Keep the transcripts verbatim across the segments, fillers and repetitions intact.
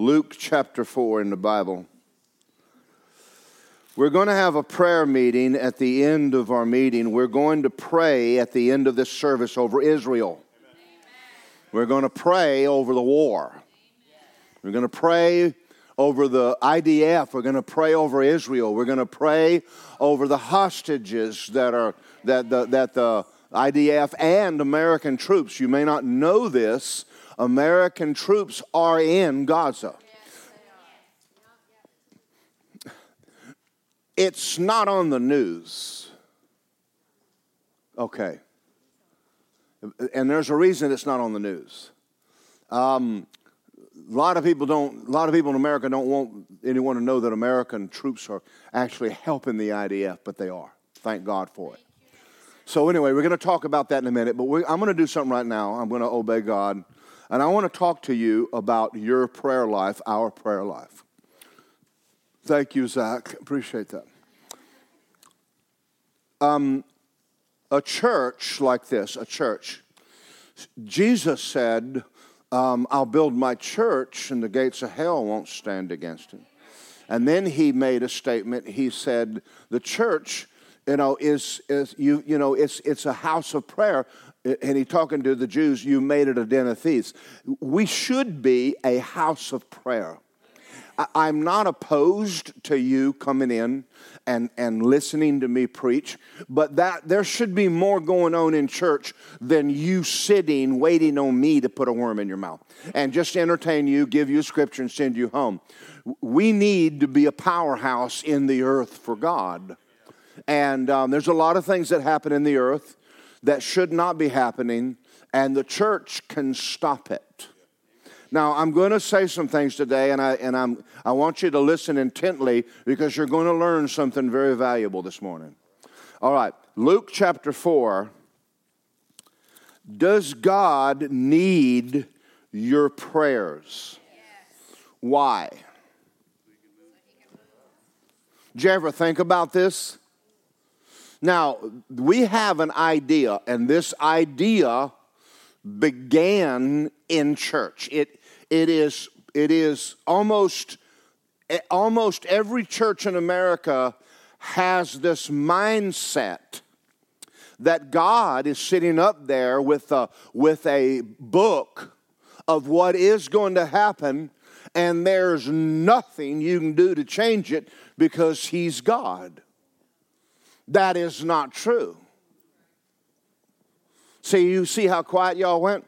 Luke chapter four in the Bible. We're going to have a prayer meeting at the end of our meeting. We're going to pray at the end of this service over Israel. Amen. We're going to pray over the war. Amen. We're going to pray over the I D F. We're going to pray over Israel. We're going to pray over the hostages that are that the that the I D F and American troops. You may not know this. American troops are in Gaza. It's not on the news. Okay. And there's a reason it's not on the news. Um, a lot of people don't. A lot of people in America don't want anyone to know that American troops are actually helping the I D F, but they are. Thank God for it. So anyway, we're going to talk about that in a minute. But we're, I'm going to do something right now. I'm going to obey God, and I want to talk to you about your prayer life, our prayer life. Thank you, Zach. Appreciate that. Um, a church like this, a church. Jesus said, um, I'll build my church and the gates of hell won't stand against it. And then he made a statement. He said, the church, you know, is, is you, you know, it's it's a house of prayer. And he talking to the Jews, you made it a den of thieves. We should be a house of prayer. I'm not opposed to you coming in and, and listening to me preach, but that there should be more going on in church than you sitting waiting on me to put a worm in your mouth and just entertain you, give you scripture, and send you home. We need to be a powerhouse in the earth for God. And um, there's a lot of things that happen in the earth that should not be happening, and the church can stop it. Now, I'm going to say some things today, and I and I'm I want you to listen intently because you're going to learn something very valuable this morning. All right, Luke chapter four. Does God need your prayers? Yes. Why? Did you ever think about this? Now, we have an idea, and this idea began in church. It It is it is almost almost every church in America has this mindset that God is sitting up there with a, with a book of what is going to happen, and there's nothing you can do to change it because He's God. That is not true. See, you see how quiet y'all went?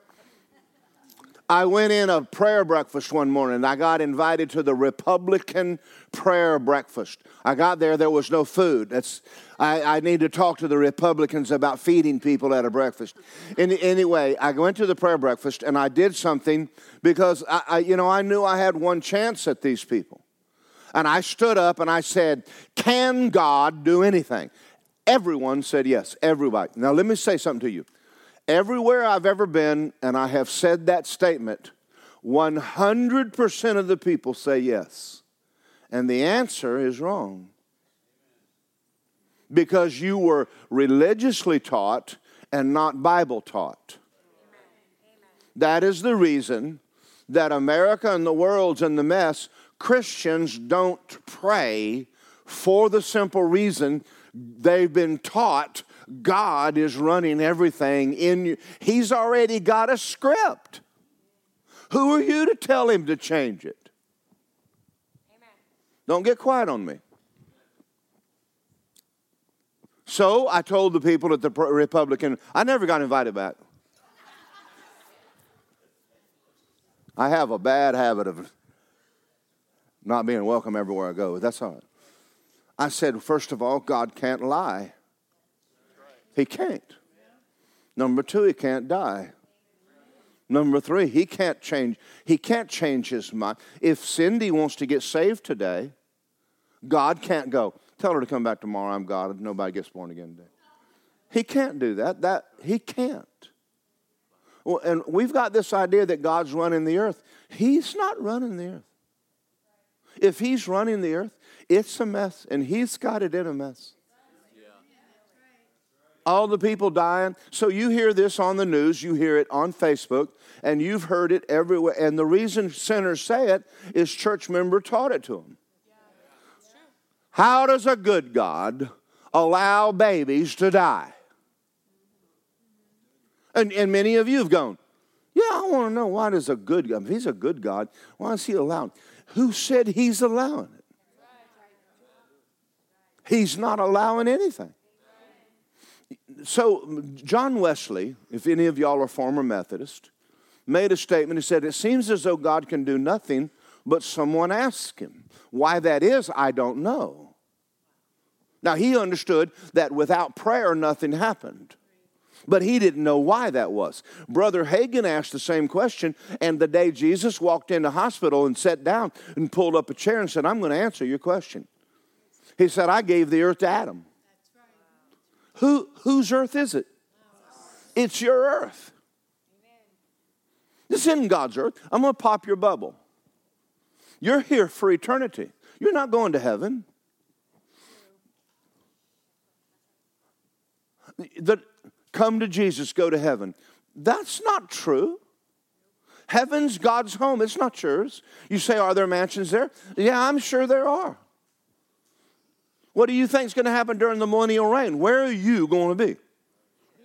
I went in a prayer breakfast one morning. I got invited to the Republican prayer breakfast. I got there. There was no food. That's I, I need to talk to the Republicans about feeding people at a breakfast. And anyway, I went to the prayer breakfast, and I did something because, I, I, you know, I knew I had one chance at these people. And I stood up, and I said, can God do anything? Everyone said yes, everybody. Now, let me say something to you. Everywhere I've ever been, and I have said that statement, one hundred percent of the people say yes. And the answer is wrong. Because you were religiously taught and not Bible taught. That is the reason that America and the world's in the mess. Christians don't pray for the simple reason they've been taught God is running everything in you. He's already got a script. Who are you to tell him to change it? Amen. Don't get quiet on me. So I told the people at the Republican, I never got invited back. I have a bad habit of not being welcome everywhere I go. That's all right. I said, first of all, God can't lie. He can't. Number two, he can't die. Number three, he can't change. He can't change his mind. If Cindy wants to get saved today, God can't go, tell her to come back tomorrow, I'm God, and nobody gets born again today. He can't do that. That he can't. Well, and we've got this idea that God's running the earth. He's not running the earth. If he's running the earth, it's a mess, and he's got it in a mess. all the people dying. So you hear this on the news, you hear it on Facebook, and you've heard it everywhere. And the reason sinners say it is church member taught it to them. Yeah. Yeah. How does a good God allow babies to die? And, and many of you have gone, yeah, I want to know, why does a good God, if he's a good God, why is he allowing? Who said he's allowing it? He's not allowing anything. So John Wesley, if any of y'all are former Methodist, made a statement. He said, it seems as though God can do nothing, but someone asks him. Why that is, I don't know. Now, he understood that without prayer, nothing happened. But he didn't know why that was. Brother Hagin asked the same question, and the day Jesus walked into hospital and sat down and pulled up a chair and said, I'm going to answer your question. He said, I gave the earth to Adam. Who, whose earth is it? It's your earth. This isn't God's earth. I'm going to pop your bubble. You're here for eternity. You're not going to heaven. The, come to Jesus, go to heaven. That's not true. Heaven's God's home. It's not yours. You say, are there mansions there? Yeah, I'm sure there are. What do you think is going to happen during the millennial reign? Where are you going to be?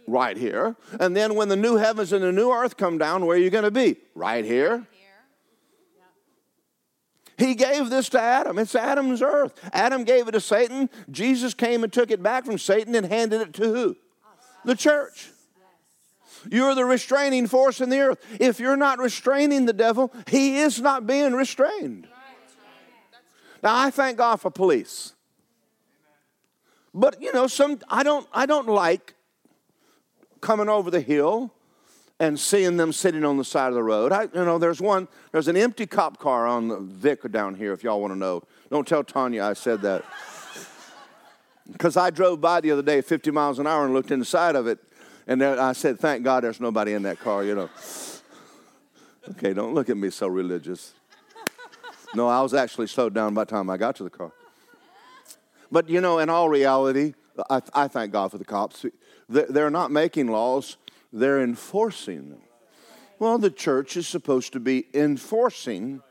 Right here. And then when the new heavens and the new earth come down, where are you going to be? Right here. He gave this to Adam. It's Adam's earth. Adam gave it to Satan. Jesus came and took it back from Satan and handed it to who? The church. You're the restraining force in the earth. If you're not restraining the devil, he is not being restrained. Now, I thank God for police. But, you know, some I don't I don't like coming over the hill and seeing them sitting on the side of the road. I, you know, there's one, there's an empty cop car on the Vic down here, if y'all want to know. Don't tell Tanya I said that. Because I drove by the other day at fifty miles an hour and looked inside of it, and there, I said, thank God there's nobody in that car, you know. Okay, don't look at me so religious. No, I was actually slowed down by the time I got to the car. But, you know, in all reality, I, I thank God for the cops. They're not making laws. They're enforcing them. Well, the church is supposed to be enforcing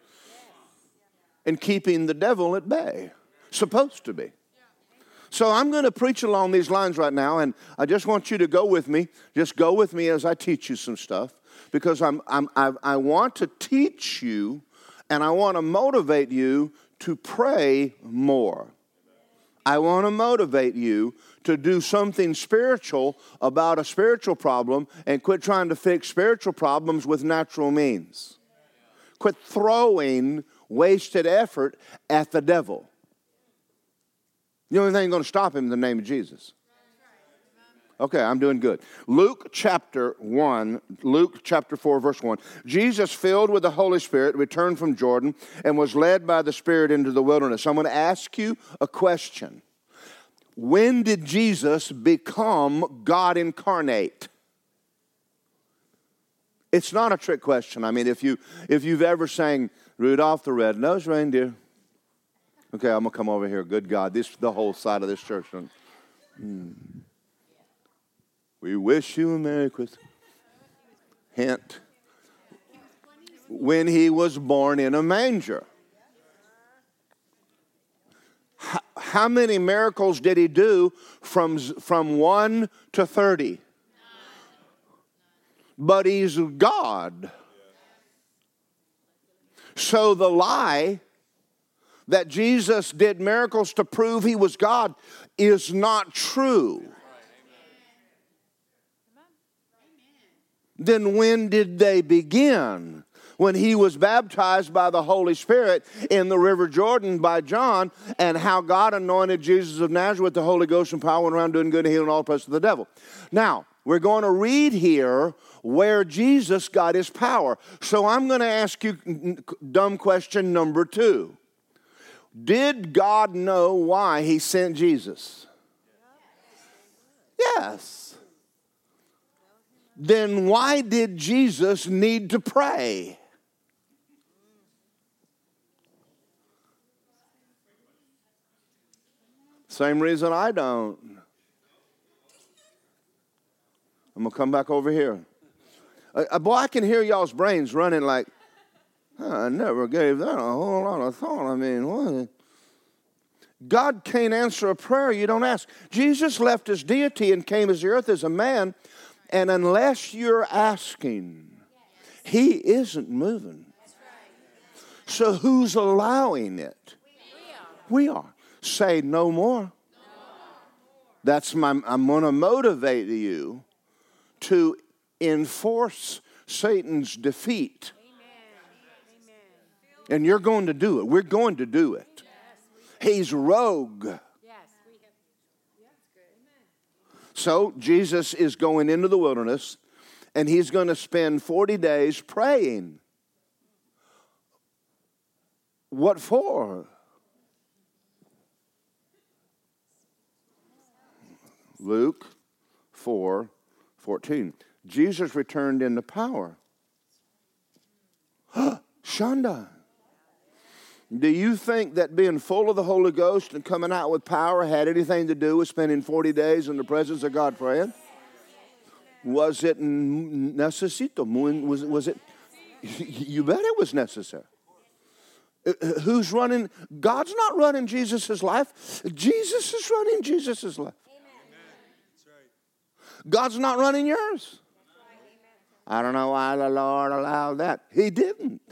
and keeping the devil at bay. Supposed to be. So I'm going to preach along these lines right now, and I just want you to go with me. Just go with me as I teach you some stuff, because I'm, I'm, I, I want to teach you, and I want to motivate you to pray more. I want to motivate you to do something spiritual about a spiritual problem and quit trying to fix spiritual problems with natural means. Quit throwing wasted effort at the devil. The only thing going to stop him is the name of Jesus. Okay, I'm doing good. Luke chapter one, Luke chapter four, verse one. Jesus, filled with the Holy Spirit, returned from Jordan and was led by the Spirit into the wilderness. I'm going to ask you a question. When did Jesus become God incarnate? It's not a trick question. I mean, if, you, if you've ever sang Rudolph the Red-Nosed Reindeer. Okay, I'm going to come over here. Good God, this the whole side of this church. Hmm. We wish you a Merry Christmas. Hint. When he was born in a manger. How, how many miracles did he do from, from one to thirty? But he's God. So the lie that Jesus did miracles to prove he was God is not true. Then when did they begin? When he was baptized by the Holy Spirit in the River Jordan by John, and how God anointed Jesus of Nazareth with the Holy Ghost and power, went around doing good and healing all the oppressed of the devil. Now, we're going to read here where Jesus got his power. So I'm going to ask you dumb question number two. Did God know why he sent Jesus? Yes. Then why did Jesus need to pray? Same reason I don't. going to come back over here. Uh, boy, I can hear y'all's brains running like, I never gave that a whole lot of thought. I mean, what? God can't answer a prayer you don't ask. Jesus left his deity and came as the earth as a man. And unless you're asking, he isn't moving. So who's allowing it? We are. We are. Say no more. No. That's my, I'm going to motivate you to enforce Satan's defeat. Amen. And you're going to do it. We're going to do it. He's rogue. So Jesus is going into the wilderness, and he's going to spend forty days praying. What for? Luke four, fourteen. Jesus returned into power. Shonda, do you think that being full of the Holy Ghost and coming out with power had anything to do with spending forty days in the presence of God praying? Was it necessito? Was, was it? You bet it was necessary. Who's running? God's not running Jesus' life. Jesus is running Jesus' life. God's not running yours. I don't know why the Lord allowed that. He didn't.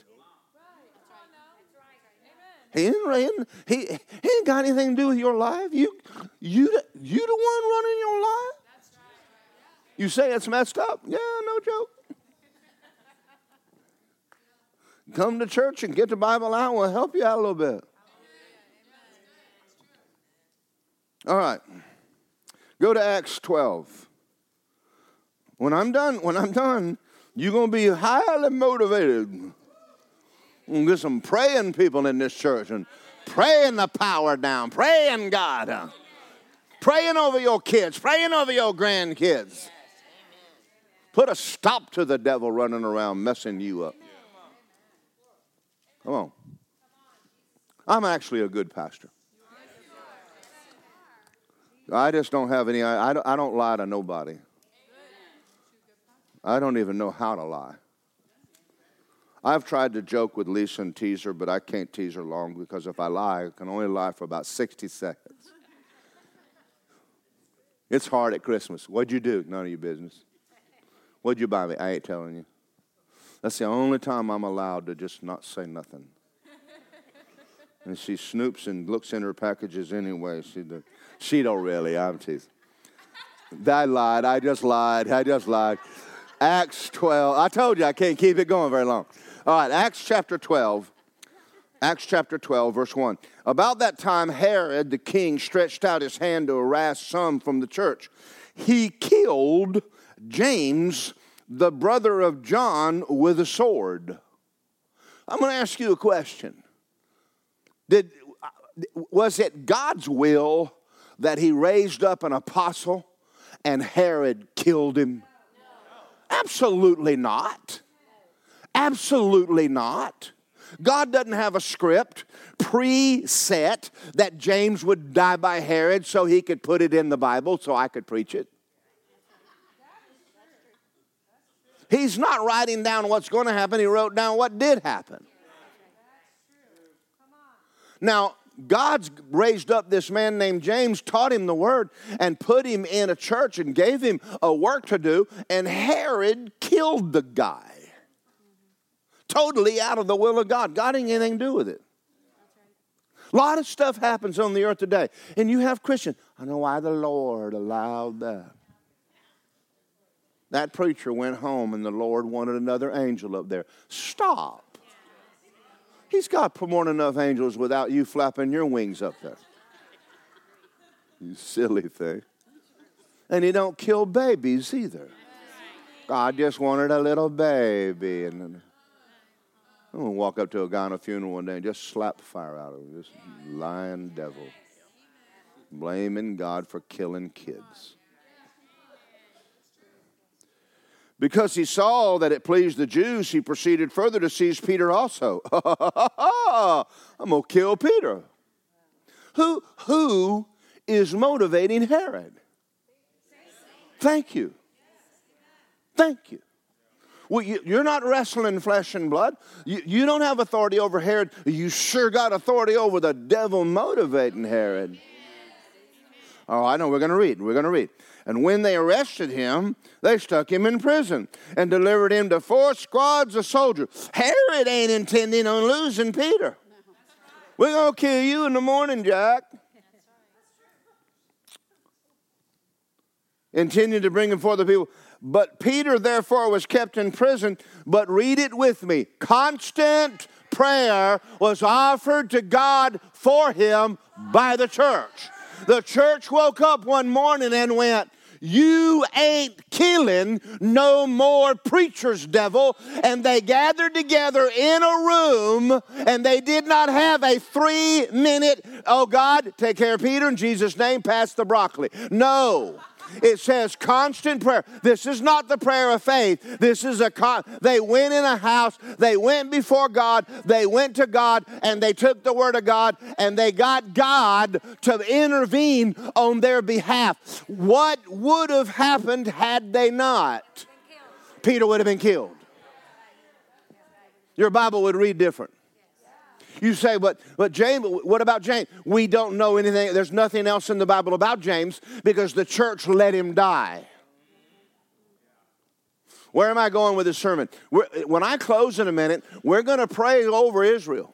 He ain't, he, he ain't got anything to do with your life. You, you, you the one running your life. You say it's messed up. Yeah, no joke. Come to church and get the Bible out. We'll help you out a little bit. All right. Go to Acts twelve. When I'm done, when I'm done, you're going to be highly motivated. And get some praying people in this church and praying the power down, praying God, huh? Praying over your kids, praying over your grandkids. Put a stop to the devil running around messing you up. Come on. I'm actually a good pastor. I just don't have any, I don't, I don't lie to nobody. I don't even know how to lie. I've tried to joke with Lisa and tease her, but I can't tease her long because if I lie, I can only lie for about sixty seconds. It's hard at Christmas. What'd you do? None of your business. What'd you buy me? I ain't telling you. That's the only time I'm allowed to just not say nothing. And she snoops and looks in her packages anyway. She don't, she don't really. I'm teasing. I lied. I just lied. I just lied. Acts twelve. I told you I can't keep it going very long. All right, Acts chapter twelve. Acts chapter twelve, verse one. About that time, Herod the king stretched out his hand to harass some from the church. He killed James, the brother of John, with a sword. I'm going to ask you a question. Did, was it God's will that he raised up an apostle and Herod killed him? Absolutely not. Absolutely not. God doesn't have a script preset that James would die by Herod so he could put it in the Bible so I could preach it. He's not writing down what's going to happen. He wrote down what did happen. Now, God's raised up this man named James, taught him the word, and put him in a church and gave him a work to do, and Herod killed the guy. Totally out of the will of God. God ain't anything to do with it. A lot of stuff happens on the earth today, and you have Christians. I know why the Lord allowed that. That preacher went home, and the Lord wanted another angel up there. Stop. He's got more than enough angels without you flapping your wings up there. You silly thing. And he don't kill babies either. God just wanted a little baby. And then I'm going to walk up to a guy on a funeral one day and just slap the fire out of him. This lying devil. Blaming God for killing kids. Because he saw that it pleased the Jews, he proceeded further to seize Peter also. I'm going to kill Peter. Who, who is motivating Herod? Thank you. Thank you. Well, you, you're not wrestling flesh and blood. You, you don't have authority over Herod. You sure got authority over the devil motivating Herod. Oh, I know. We're going to read. We're going to read. And when they arrested him, they stuck him in prison and delivered him to four squads of soldiers. Herod ain't intending on losing Peter. We're going to kill you in the morning, Jack. Intending to bring him for the people. But Peter, therefore, was kept in prison. But read it with me. Constant prayer was offered to God for him by the church. The church woke up one morning and went, you ain't killing no more preachers, devil. And they gathered together in a room, and they did not have a three-minute, oh, God, take care of Peter, in Jesus' name, pass the broccoli. No. It says constant prayer. This is not the prayer of faith. This is a con- they went in a house. They went before God. They went to God, and they took the word of God, and they got God to intervene on their behalf. What would have happened had they not? Peter would have been killed. Your Bible would read different. You say, but, but James, what about James? We don't know anything. There's nothing else in the Bible about James because the church let him die. Where am I going with this sermon? We're, when I close in a minute, we're going to pray over Israel.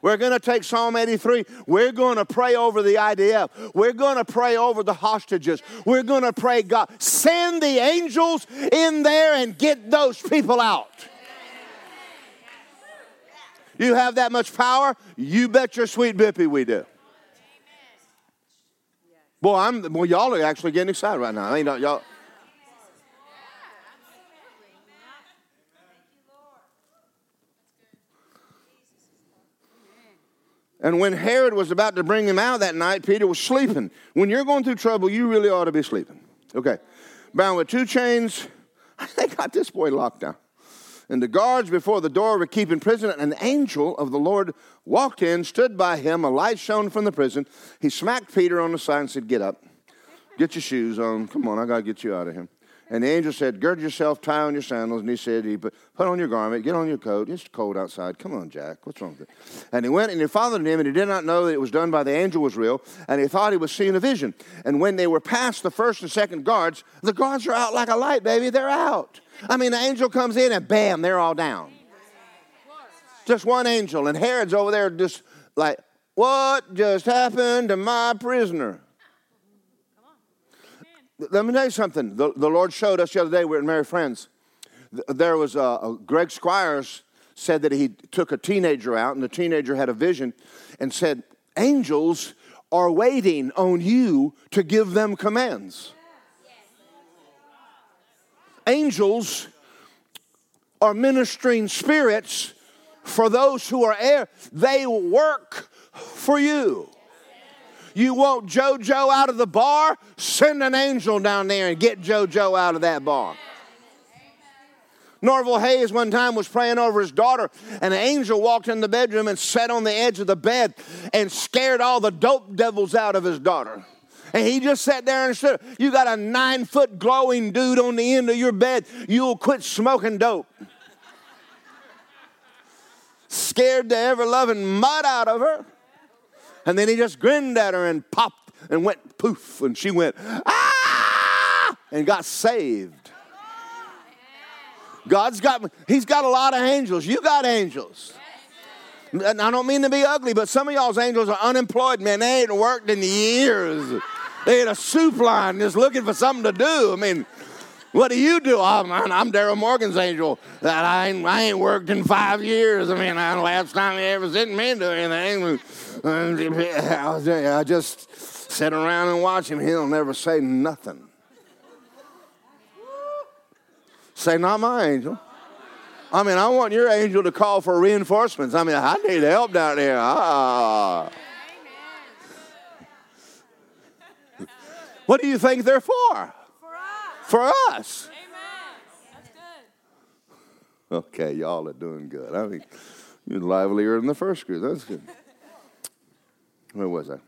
We're going to take Psalm eighty-three. We're going to pray over the I D F. We're going to pray over the hostages. We're going to pray, God, send the angels in there and get those people out. You have that much power? You bet your sweet bippy we do. Amen. Boy, I'm. Boy, y'all are actually getting excited right now. I mean, y'all. And when Herod was about to bring him out that night, Peter was sleeping. When you're going through trouble, you really ought to be sleeping. Okay, bound with two chains, they got this boy locked down. And the guards before the door were keeping prison, and an angel of the Lord walked in, stood by him, a light shone from the prison. He smacked Peter on the side and said, get up, get your shoes on, come on, I got to get you out of here. And the angel said, gird yourself, tie on your sandals. And he said, he put on your garment, get on your coat, it's cold outside, come on, Jack, what's wrong with it? And he went and he followed him, and he did not know that it was done by the angel was real, and he thought he was seeing a vision. And when they were past the first and second guards, the guards are out like a light, baby, they're out. I mean, the angel comes in and bam, they're all down. Just one angel. And Herod's over there just like, what just happened to my prisoner? Let me tell you something. The, the Lord showed us the other day, we were at Merry Friends. There was a, a Greg Squires said that he took a teenager out, and the teenager had a vision and said, angels are waiting on you to give them commands. Angels are ministering spirits for those who are heirs. They work for you. You want JoJo out of the bar? Send an angel down there and get JoJo out of that bar. Norval Hayes one time was praying over his daughter, and an angel walked in the bedroom and sat on the edge of the bed and scared all the dope devils out of his daughter. And he just sat there and stood. You got a nine-foot glowing dude on the end of your bed. You'll quit smoking dope. Scared the ever-loving mud out of her. And then he just grinned at her and popped and went poof. And she went, ah, and got saved. God's got, he's got a lot of angels. You got angels. And I don't mean to be ugly, but some of y'all's angels are unemployed, man. They ain't worked in years. They had a soup line just looking for something to do. I mean, what do you do? I'm, I'm Daryl Morgan's angel. That I ain't, I ain't worked in five years. I mean, I, last time he ever sent me to anything, I just sit around and watch him. He'll never say nothing. Say, not my angel. I mean, I want your angel to call for reinforcements. I mean, I need help down here. Ah. What do you think they're for? For us. For us. Amen. That's good. Okay, y'all are doing good. I mean, you're livelier than the first group. That's good. Where was I?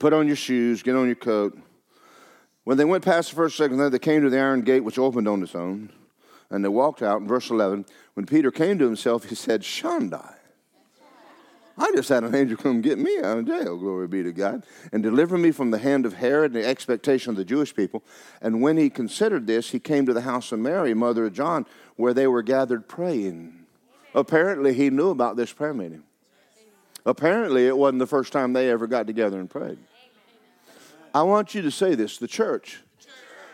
Put on your shoes, get on your coat. When they went past the first second there, they came to the iron gate, which opened on its own. And they walked out. In verse eleven, when Peter came to himself, he said, Shonda, I just had an angel come get me out of jail, glory be to God, and deliver me from the hand of Herod and the expectation of the Jewish people. And when he considered this, he came to the house of Mary, mother of John, where they were gathered praying. Amen. Apparently, he knew about this prayer meeting. Yes. Apparently, it wasn't the first time they ever got together and prayed. Amen. I want you to say this. The church, church.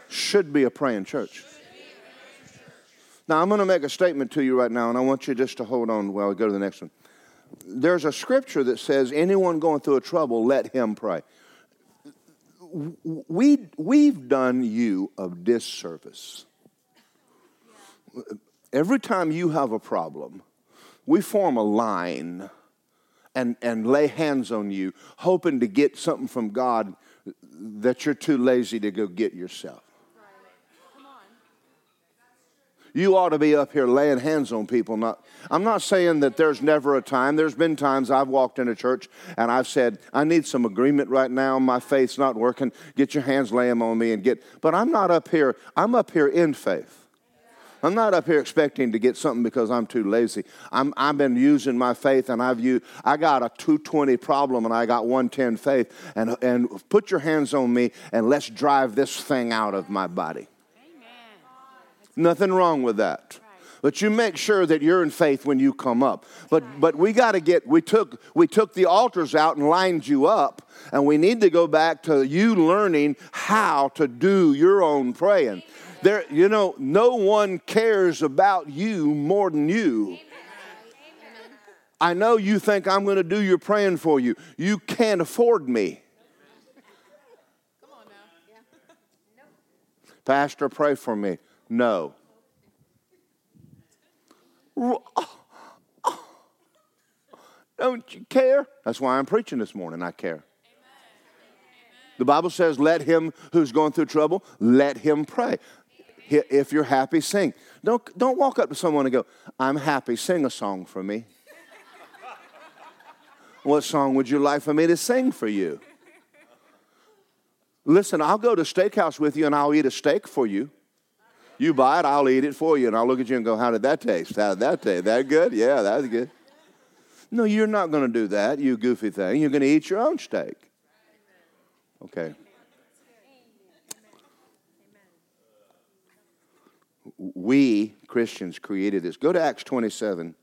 should be a praying church. A praying church. Now, I'm going to make a statement to you right now, and I want you just to hold on while we go to the next one. There's a scripture that says, anyone going through a trouble, let him pray. We, we've done you a disservice. Every time you have a problem, we form a line and, and lay hands on you, hoping to get something from God that you're too lazy to go get yourself. You ought to be up here laying hands on people. Not, I'm not saying that there's never a time. There's been times I've walked in a church and I've said, I need some agreement right now. My faith's not working. Get your hands, lay them on me and get. But I'm not up here. I'm up here in faith. I'm not up here expecting to get something because I'm too lazy. I'm, I've been using my faith, and I've used, I got a two twenty problem, and I got one ten faith. And, and put your hands on me, and let's drive this thing out of my body. Nothing wrong with that. Right. But you make sure that you're in faith when you come up. But right. but we got to get, we took we took the altars out and lined you up, and we need to go back to you learning how to do your own praying. Amen. There, you know, no one cares about you more than you. Amen. I know you think I'm going to do your praying for you. You can't afford me. Come on now. Yeah. No. Pastor, pray for me. No. Don't you care? That's why I'm preaching this morning. I care. Amen. The Bible says, let him who's going through trouble, let him pray. Amen. If you're happy, sing. Don't, don't walk up to someone and go, I'm happy. Sing a song for me. What song would you like for me to sing for you? Listen, I'll go to steakhouse with you and I'll eat a steak for you. You buy it, I'll eat it for you, and I'll look at you and go, how did that taste? How did that taste? That good? Yeah, that's good. No, you're not going to do that, you goofy thing. You're going to eat your own steak. Okay. We Christians created this. Go to Acts twenty-seven.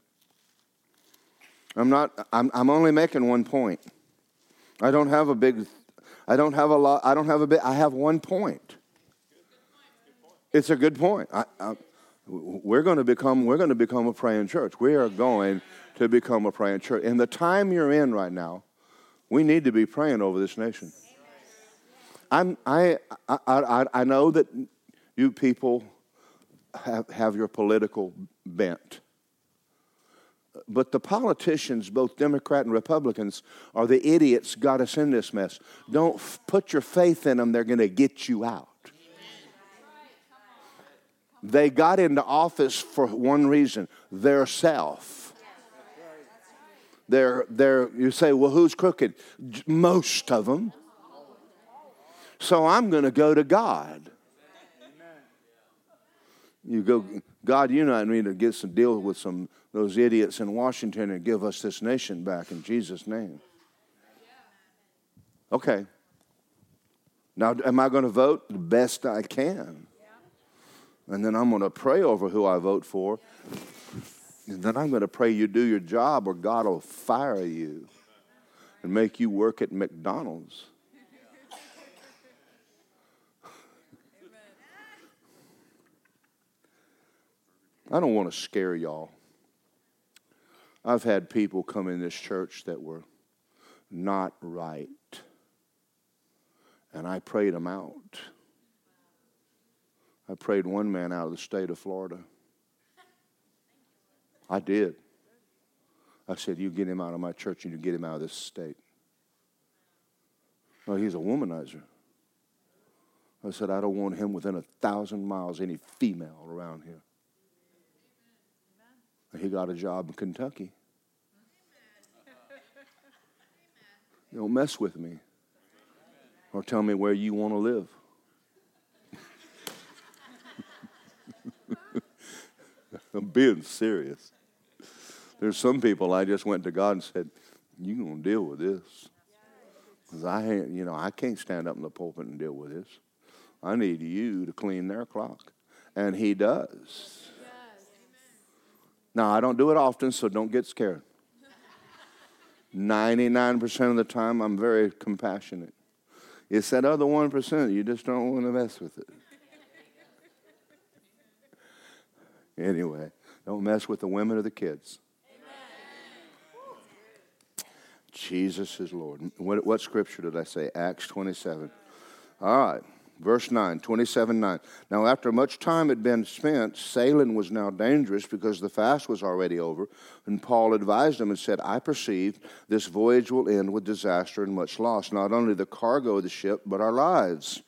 I'm not, I'm, I'm only making one point. I don't have a big, I don't have a lot, I don't have a big, I have one point. It's a good point. I, I, we're going to become we're going to become a praying church. We are going to become a praying church. In the time you're in right now, we need to be praying over this nation. I'm, I, I I I know that you people have have your political bent, but the politicians, both Democrat and Republicans, are the idiots got us in this mess. Don't f- put your faith in them. They're going to get you out. They got into office for one reason, their self. They're, they're, you say, well, who's crooked? Most of them. So I'm going to go to God. You go, God, you know I need to get some deal with some those idiots in Washington and give us this nation back in Jesus' name. Okay. Now, am I going to vote? The best I can. And then I'm going to pray over who I vote for. And then I'm going to pray you do your job or God will fire you and make you work at McDonald's. I don't want to scare y'all. I've had people come in this church that were not right. And I prayed them out. I prayed one man out of the state of Florida. I did. I said, you get him out of my church and you get him out of this state. No, he's a womanizer. I said, I don't want him within a thousand miles, any female around here. He got a job in Kentucky. Don't mess with me or tell me where you want to live. I'm being serious. There's some people I just went to God and said, you're going to deal with this. Because I, you know, I can't stand up in the pulpit and deal with this. I need you to clean their clock. And he does. Yes. Now, I don't do it often, so don't get scared. ninety-nine percent of the time, I'm very compassionate. It's that other one percent, you just don't want to mess with it. Anyway, don't mess with the women or the kids. Jesus is Lord. What, what scripture did I say? Acts twenty-seven. All right. Verse nine, twenty-seven nine. Now after much time had been spent, sailing was now dangerous because the fast was already over. And Paul advised them and said, I perceive this voyage will end with disaster and much loss, not only the cargo of the ship, but our lives.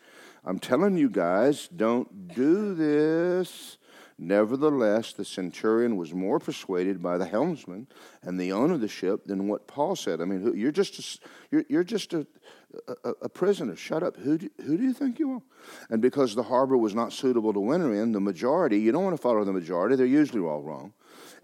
I'm telling you guys, don't do this. Nevertheless, the centurion was more persuaded by the helmsman and the owner of the ship than what Paul said. I mean, you're just a, you're, you're just a, a, a prisoner. Shut up. Who do, who do you think you are? And because the harbor was not suitable to winter in, the majority, you don't want to follow the majority. They're usually all wrong.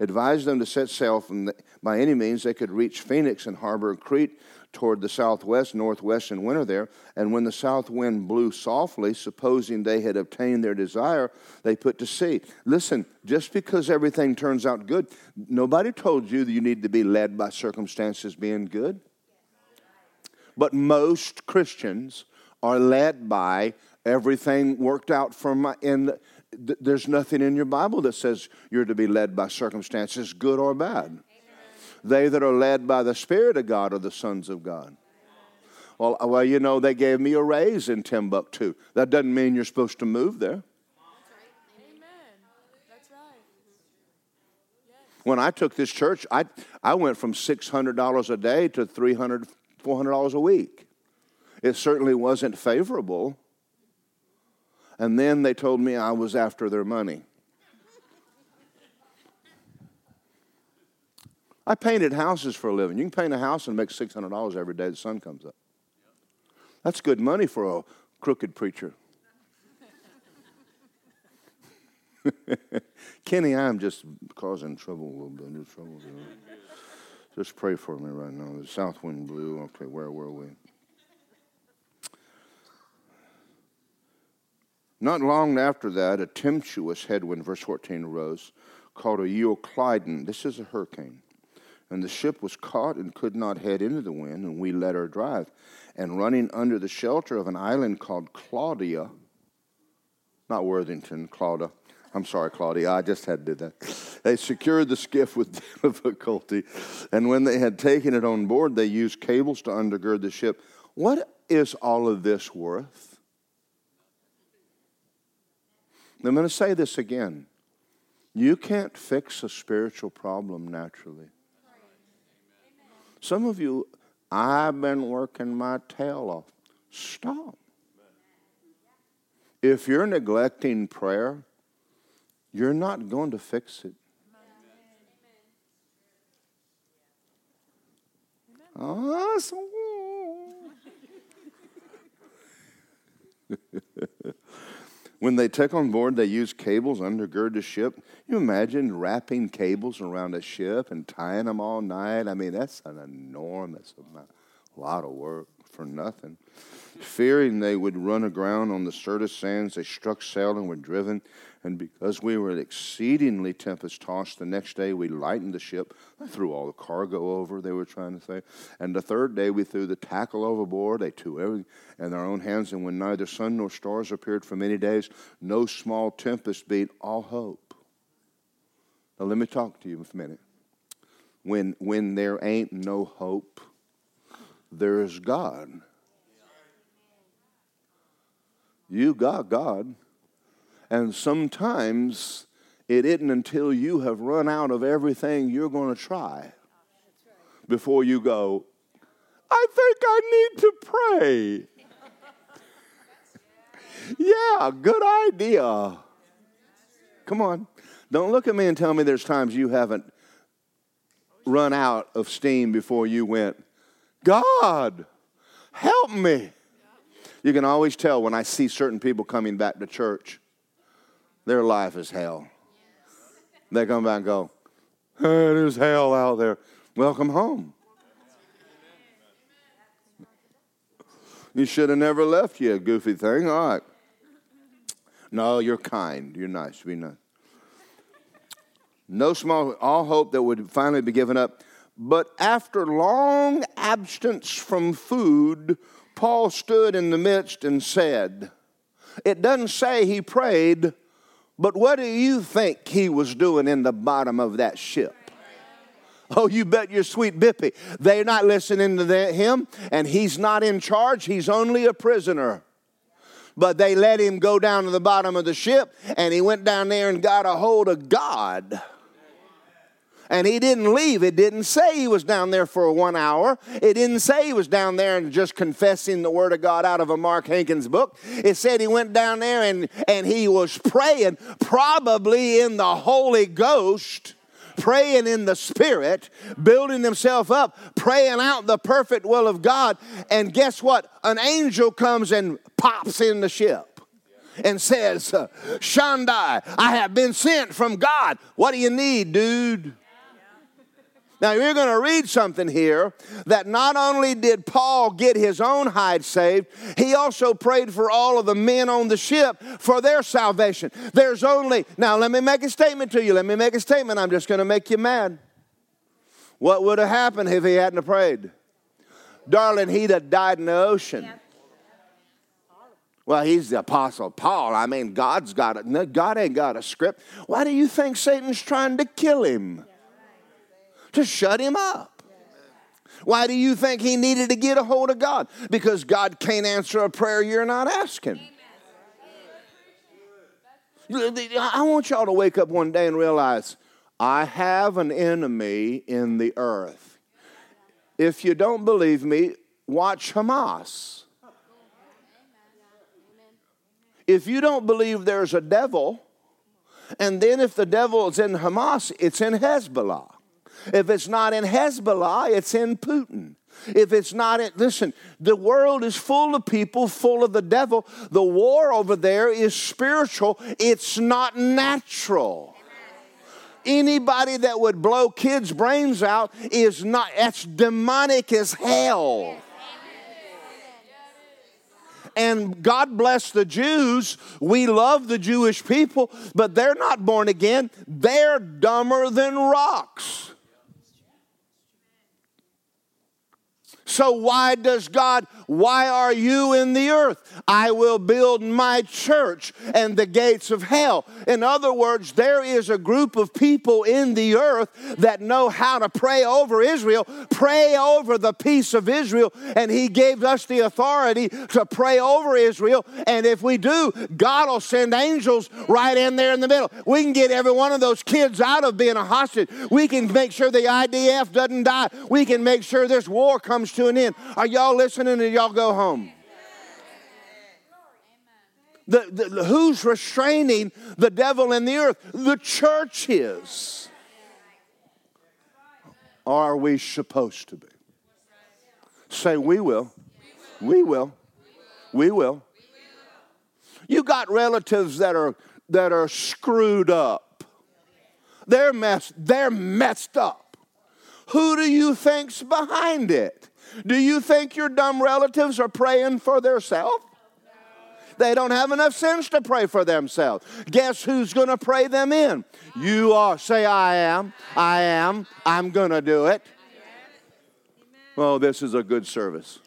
Advised them to set sail from the, by any means they could reach Phoenix and harbor Crete toward the southwest, northwest, and winter there. And when the south wind blew softly, supposing they had obtained their desire, they put to sea. Listen, just because everything turns out good, nobody told you that you need to be led by circumstances being good. But most Christians are led by everything worked out from my end. There's nothing in your Bible that says you're to be led by circumstances, good or bad. They that are led by the Spirit of God are the sons of God. Well, well, you know, they gave me a raise in Timbuktu. That doesn't mean you're supposed to move there. Amen. That's right. When I took this church, I I went from six hundred dollars a day to three hundred dollars, four hundred dollars a week. It certainly wasn't favorable. And then they told me I was after their money. I painted houses for a living. You can paint a house and make six hundred dollars every day the sun comes up. That's good money for a crooked preacher. Kenny, I'm just causing trouble a little bit. New trouble. Just pray for me right now. The south wind blew. Okay, where were we? Not long after that, a tempestuous headwind, verse fourteen, arose, called a Euclidon. This is a hurricane. And the ship was caught and could not head into the wind, and we let her drive. And running under the shelter of an island called Claudia, not Worthington, Claudia. I'm sorry, Claudia, I just had to do that. They secured the skiff with difficulty, and when they had taken it on board, they used cables to undergird the ship. What is all of this worth? I'm going to say this again. You can't fix a spiritual problem naturally. Some of you, I've been working my tail off. Stop. If you're neglecting prayer, you're not going to fix it. Awesome. When they took on board, they used cables undergird the ship. You imagine wrapping cables around a ship and tying them all night? I mean, that's an enormous amount, a lot of work for nothing. Fearing they would run aground on the Syrtis sands, they struck sail and were driven. And because we were exceedingly tempest-tossed, the next day we lightened the ship. I threw all the cargo over, they were trying to say. And the third day we threw the tackle overboard. They threw everything in their own hands. And when neither sun nor stars appeared for many days, no small tempest beat all hope. Now let me talk to you for a minute. When, when there ain't no hope, there is God. You got God. And sometimes it isn't until you have run out of everything you're going to try before you go, I think I need to pray. Yeah, good idea. Come on. Don't look at me and tell me there's times you haven't run out of steam before you went, God, help me. You can always tell when I see certain people coming back to church. Their life is hell. Yes. They come back and go, hey, there's hell out there. Welcome home. You should have never left, you goofy thing. All right. No, you're kind. You're nice. Be nice. No small, all hope that would finally be given up. But after long abstinence from food, Paul stood in the midst and said, it doesn't say he prayed, but what do you think he was doing in the bottom of that ship? Oh, you bet your sweet bippy. They're not listening to that, him, and he's not in charge. He's only a prisoner. But they let him go down to the bottom of the ship, and he went down there and got a hold of God. And he didn't leave. It didn't say he was down there for one hour. It didn't say he was down there and just confessing the Word of God out of a Mark Hankins book. It said he went down there and, and he was praying, probably in the Holy Ghost, praying in the Spirit, building himself up, praying out the perfect will of God. And guess what? An angel comes and pops in the ship and says, Shonda, I have been sent from God. What do you need, dude? Now, you're going to read something here that not only did Paul get his own hide saved, he also prayed for all of the men on the ship for their salvation. There's only, now let me make a statement to you. Let me make a statement. I'm just going to make you mad. What would have happened if he hadn't prayed? Darling, he'd have died in the ocean. Well, he's the Apostle Paul. I mean, God's got it. No, God ain't got a script. Why do you think Satan's trying to kill him? To shut him up. Why do you think he needed to get a hold of God? Because God can't answer a prayer you're not asking. I want y'all to wake up one day and realize, I have an enemy in the earth. If you don't believe me, watch Hamas. If you don't believe there's a devil, and then if the devil is in Hamas, it's in Hezbollah. If it's not in Hezbollah, it's in Putin. If it's not in, listen, the world is full of people, full of the devil. The war over there is spiritual. It's not natural. Anybody that would blow kids' brains out is not, that's demonic as hell. And God bless the Jews. We love the Jewish people, but they're not born again. They're dumber than rocks. So why does God, why are you in the earth? I will build my church and the gates of hell. In other words, there is a group of people in the earth that know how to pray over Israel, pray over the peace of Israel, and he gave us the authority to pray over Israel, and if we do, God will send angels right in there in the middle. We can get every one of those kids out of being a hostage. We can make sure the I D F doesn't die. We can make sure this war comes to an end. Are y'all listening and y'all go home? The, the, who's restraining the devil in the earth? The church is. Are we supposed to be? Say, we will. We will. We will. You got relatives that are that are screwed up. They're messed, they're messed up. Who do you think's behind it? Do you think your dumb relatives are praying for themselves? They don't have enough sense to pray for themselves. Guess who's going to pray them in? You are. Say, I am. I am. I'm going to do it. Oh, this is a good service.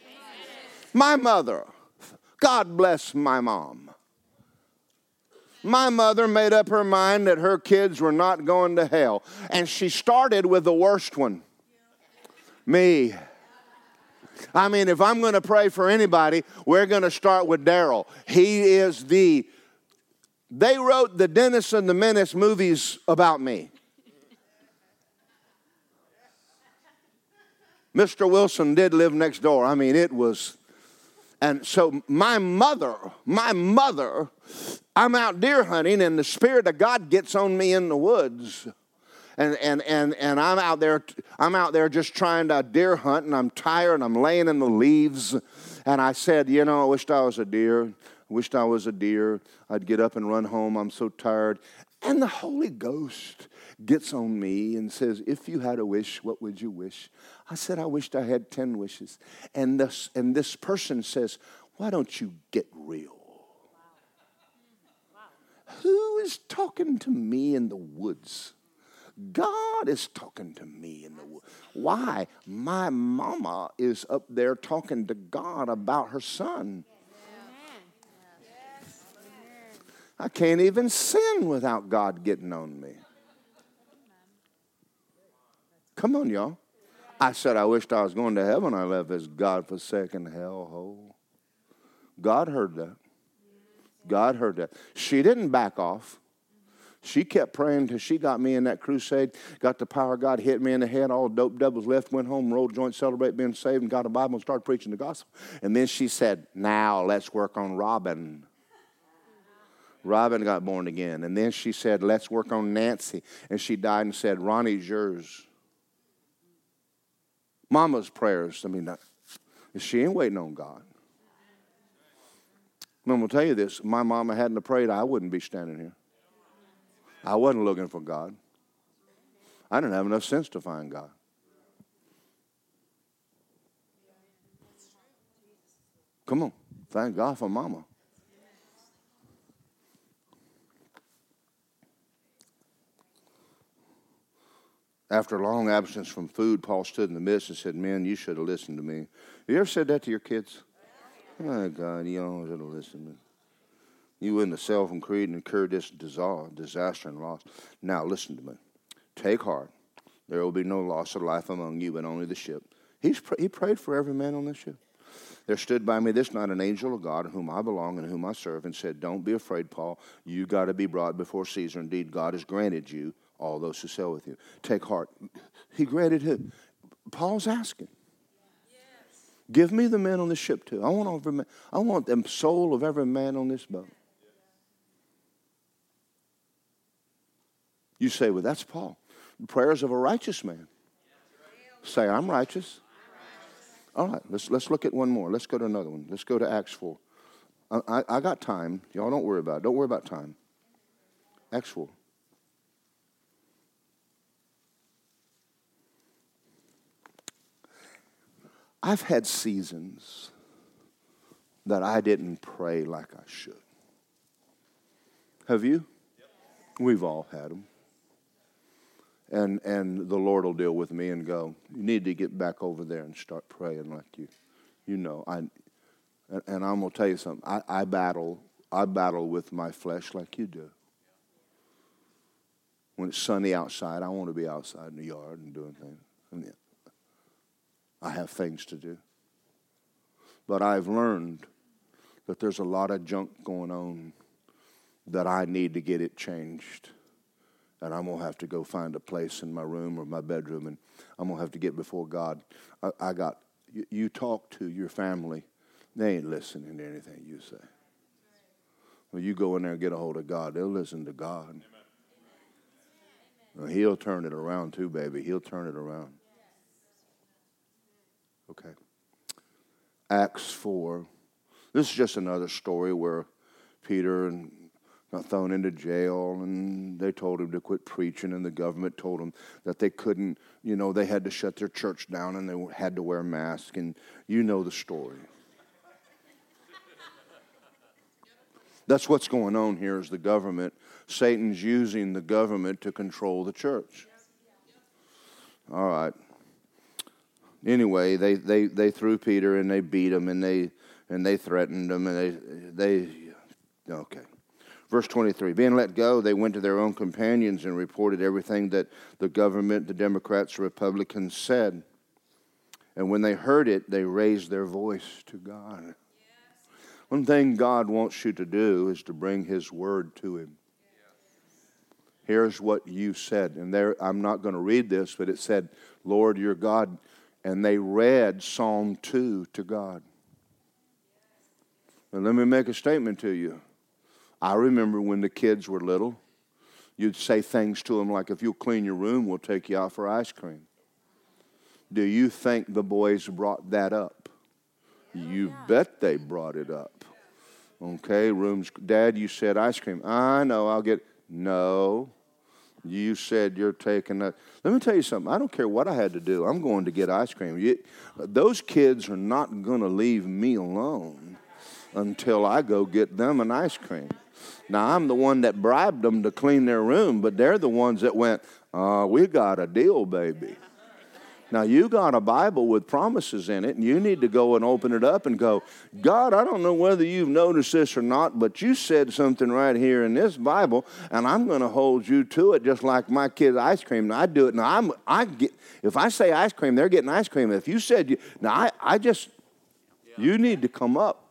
My mother, God bless my mom. My mother made up her mind that her kids were not going to hell. And she started with the worst one. Me. I mean, if I'm going to pray for anybody, we're going to start with Daryl. He is the, they wrote the Dennis and the Menace movies about me. Mister Wilson did live next door. I mean, it was, and so my mother, my mother, I'm out deer hunting and the Spirit of God gets on me in the woods. And and and and I'm out there, I'm out there just trying to deer hunt, and I'm tired, and I'm laying in the leaves. And I said, you know, I wished I was a deer. I wished I was a deer. I'd get up and run home. I'm so tired. And the Holy Ghost gets on me and says, if you had a wish, what would you wish? I said, I wished I had ten wishes. And this, and this person says, why don't you get real? Wow. Wow. Who is talking to me in the woods? God is talking to me in the woods. Why? My mama is up there talking to God about her son. I can't even sin without God getting on me. Come on, y'all. I said I wished I was going to heaven. I left this God-forsaken hellhole. God heard that. God heard that. She didn't back off. She kept praying until she got me in that crusade, got the power of God, hit me in the head, all dope doubles left, went home, rolled joints, celebrate being saved, and got a Bible and started preaching the gospel. And then she said, now let's work on Robin. Robin got born again. And then she said, let's work on Nancy. And she died and said, Ronnie's yours. Mama's prayers. I mean, she ain't waiting on God. And I'm going to tell you this. If my mama hadn't prayed, I wouldn't be standing here. I wasn't looking for God. I didn't have enough sense to find God. Come on. Thank God for mama. After a long absence from food, Paul stood in the midst and said, men, you should have listened to me. You ever said that to your kids? Oh, God, you always should have listened to me. You wouldn't have self and creed and incurred this disaster and loss. Now, listen to me. Take heart. There will be no loss of life among you, but only the ship. He's pr- he prayed for every man on the ship. There stood by me this night an angel of God, whom I belong and whom I serve, and said, don't be afraid, Paul. You got to be brought before Caesar. Indeed, God has granted you all those who sail with you. Take heart. He granted who? Paul's asking. Yes. Give me the men on the ship too. I want every man, I want the soul of every man on this boat. Yeah. You say, well, that's Paul. The prayers of a righteous man. Yeah. Say, I'm righteous. I'm righteous. All right, let's let's look at one more. Let's go to another one. Let's go to Acts four. I, I, I got time. Y'all don't worry about it. Don't worry about time. Acts four. I've had seasons that I didn't pray like I should. Have you? Yep. We've all had them. And and the Lord will deal with me and go, you need to get back over there and start praying like you. You know, I and I'm going to tell you something. I, I battle I battle with my flesh like you do. When it's sunny outside, I want to be outside in the yard and doing things. I mean, I have things to do. But I've learned that there's a lot of junk going on that I need to get it changed. And I'm going to have to go find a place in my room or my bedroom, and I'm going to have to get before God. I, I got, you, you talk to your family, they ain't listening to anything you say. Well, you go in there and get a hold of God, they'll listen to God. Amen. He'll turn it around too, baby. He'll turn it around. Okay. Acts four. This is just another story where Peter and got thrown into jail, and they told him to quit preaching, and the government told him that they couldn't, you know, they had to shut their church down, and they had to wear masks, and you know the story. That's what's going on here is the government. Satan's using the government to control the church. All right. Anyway, they, they, they threw Peter and they beat him and they and they threatened him and they they okay. Verse twenty-three. Being let go, they went to their own companions and reported everything that the government, the Democrats, Republicans said. And when they heard it, they raised their voice to God. Yes. One thing God wants you to do is to bring His word to Him. Yes. Here's what you said, and there I'm not going to read this, but it said, "Lord, your God." And they read Psalm two to God. And let me make a statement to you. I remember when the kids were little, you'd say things to them like, if you'll clean your room, we'll take you out for ice cream. Do you think the boys brought that up? You bet they brought it up. Okay, rooms, Dad, you said ice cream. I know, I'll get, no, you said you're taking that. Let me tell you something. I don't care what I had to do. I'm going to get ice cream. You, those kids are not going to leave me alone until I go get them an ice cream. Now, I'm the one that bribed them to clean their room, but they're the ones that went, uh, we got a deal, baby. Now, you got a Bible with promises in it, and you need to go and open it up and go, God, I don't know whether you've noticed this or not, but you said something right here in this Bible, and I'm going to hold you to it just like my kid's ice cream. Now, I do it. Now, I'm, I get, if I say ice cream, they're getting ice cream. If you said, you, now, I, I just, you need to come up.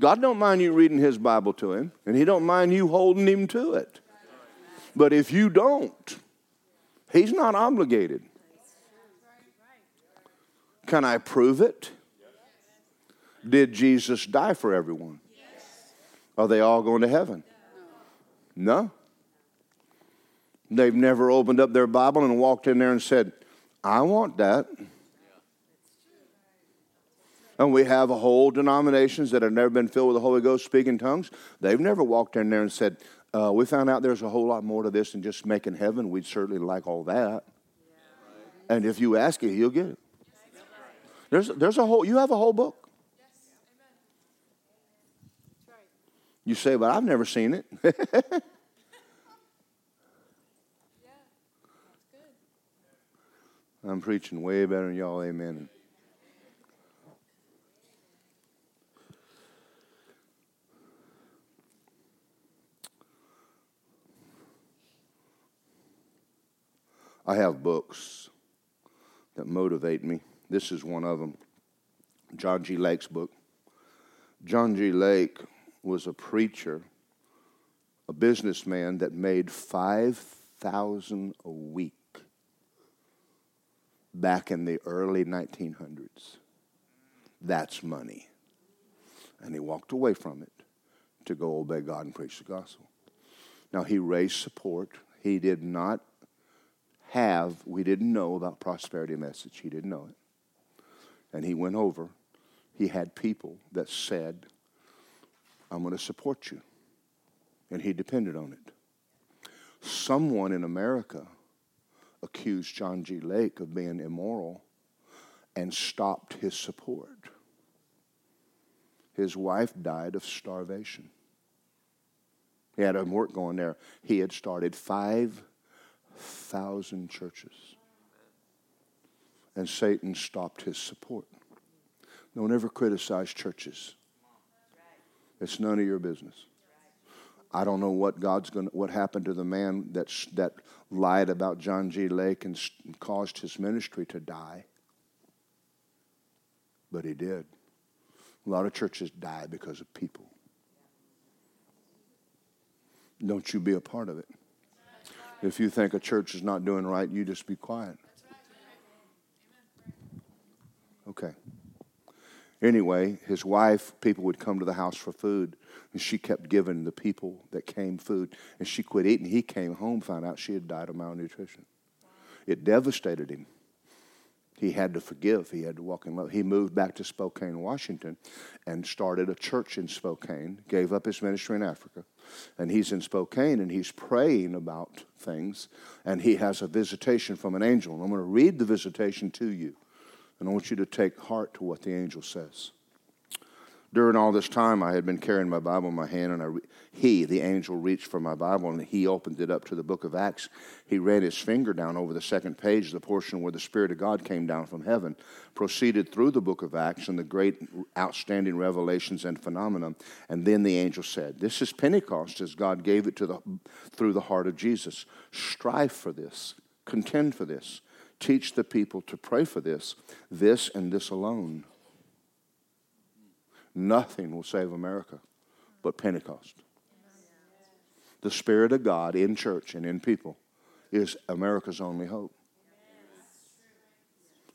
God don't mind you reading his Bible to him, and he don't mind you holding him to it. But if you don't, he's not obligated. Can I prove it? Did Jesus die for everyone? Are they all going to heaven? No. They've never opened up their Bible and walked in there and said, I want that. And we have whole denominations that have never been filled with the Holy Ghost speaking tongues. They've never walked in there and said, uh, we found out there's a whole lot more to this than just making heaven. We'd certainly like all that. Yeah. And if you ask it, he'll get it. Yes. There's, there's a whole, you have a whole book. Yes. Amen. Right. You say, but I've never seen it. Yeah. That's good. I'm preaching way better than y'all. Amen. I have books that motivate me. This is one of them, John G. Lake's book. John G. Lake was a preacher, a businessman that made five thousand dollars a week back in the early nineteen hundreds. That's money. And he walked away from it to go obey God and preach the gospel. Now, he raised support. He did not have, we didn't know about prosperity message. He didn't know it. And he went over. He had people that said, I'm going to support you. And he depended on it. Someone in America accused John G. Lake of being immoral and stopped his support. His wife died of starvation. He had a work going there. He had started five thousand churches, and Satan stopped his support. Don't ever criticize churches. It's none of your business. I don't know what God's going, what happened to the man that that lied about John G. Lake and caused his ministry to die, but he did. A lot of churches die because of people. Don't you be a part of it. If you think a church is not doing right, you just be quiet. Okay. Anyway, his wife, people would come to the house for food, and she kept giving the people that came food, and she quit eating. He came home, found out she had died of malnutrition. It devastated him. He had to forgive. He had to walk in love. He moved back to Spokane, Washington, and started a church in Spokane, gave up his ministry in Africa. And he's in Spokane, and he's praying about things, and he has a visitation from an angel. And I'm going to read the visitation to you, and I want you to take heart to what the angel says. During all this time, I had been carrying my Bible in my hand, and I re- he, the angel, reached for my Bible, and he opened it up to the book of Acts. He ran his finger down over the second page, the portion where the Spirit of God came down from heaven, proceeded through the book of Acts and the great outstanding revelations and phenomena. And then the angel said, this is Pentecost as God gave it to the through the heart of Jesus. Strive for this. Contend for this. Teach the people to pray for this, this and this alone. Nothing will save America but Pentecost. The Spirit of God in church and in people is America's only hope.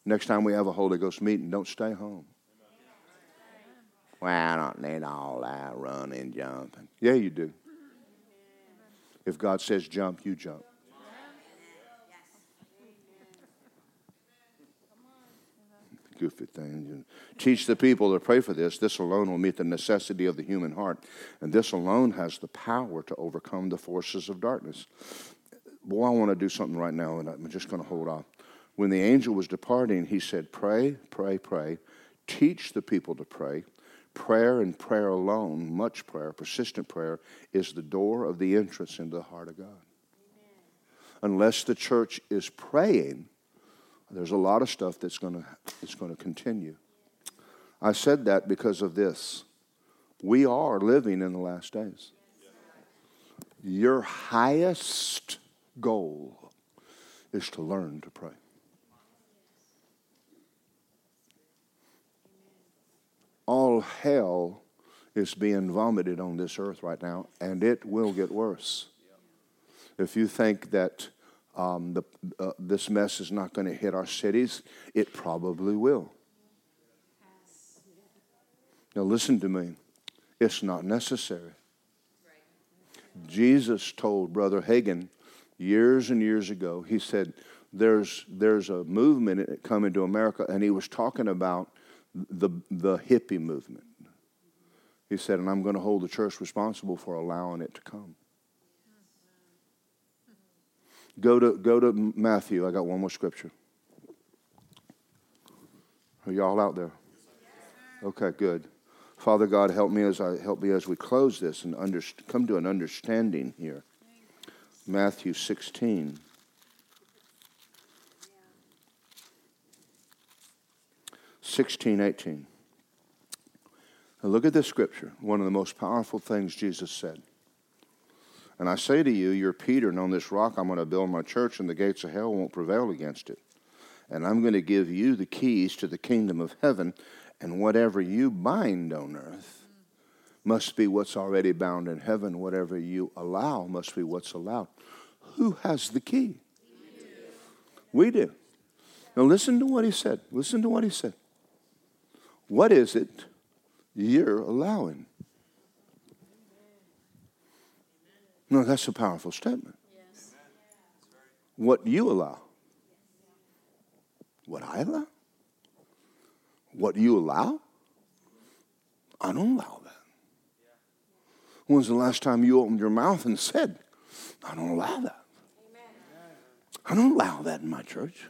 Next time we have a Holy Ghost meeting, don't stay home. Well, I don't need all that running, jumping. Yeah, you do. If God says jump, you jump. goofy things. And teach the people to pray for this. This alone will meet the necessity of the human heart. And this alone has the power to overcome the forces of darkness. Well, I want to do something right now, and I'm just going to hold off. When the angel was departing, he said, pray, pray, pray. Teach the people to pray. Prayer and prayer alone, much prayer, persistent prayer, is the door of the entrance into the heart of God. Amen. Unless the church is praying, there's a lot of stuff that's going to it's going to continue. I said that because of this. We are living in the last days. Your highest goal is to learn to pray. All hell is being vomited on this earth right now, and it will get worse. If you think that um, the, uh, this mess is not going to hit our cities, it probably will. Now listen to me. It's not necessary. Jesus told Brother Hagin years and years ago, he said, there's, there's a movement coming to America, and he was talking about The the hippie movement. He said, and I'm going to hold the church responsible for allowing it to come. Go to go to Matthew. I got one more scripture. Are y'all out there? Okay, good. Father God, help me as I help me as we close this and under, come to an understanding here. Matthew sixteen. sixteen, eighteen. Now look at this scripture, one of the most powerful things Jesus said. And I say to you, you're Peter, and on this rock I'm going to build my church, and the gates of hell won't prevail against it. And I'm going to give you the keys to the kingdom of heaven, and whatever you bind on earth must be what's already bound in heaven. Whatever you allow must be what's allowed. Who has the key? We do. Now listen to what he said. Listen to what he said. What is it you're allowing? No, that's a powerful statement. Yes. What you allow. What I allow? What you allow? I don't allow that. When's the last time you opened your mouth and said, I don't allow that? I don't allow that in my church.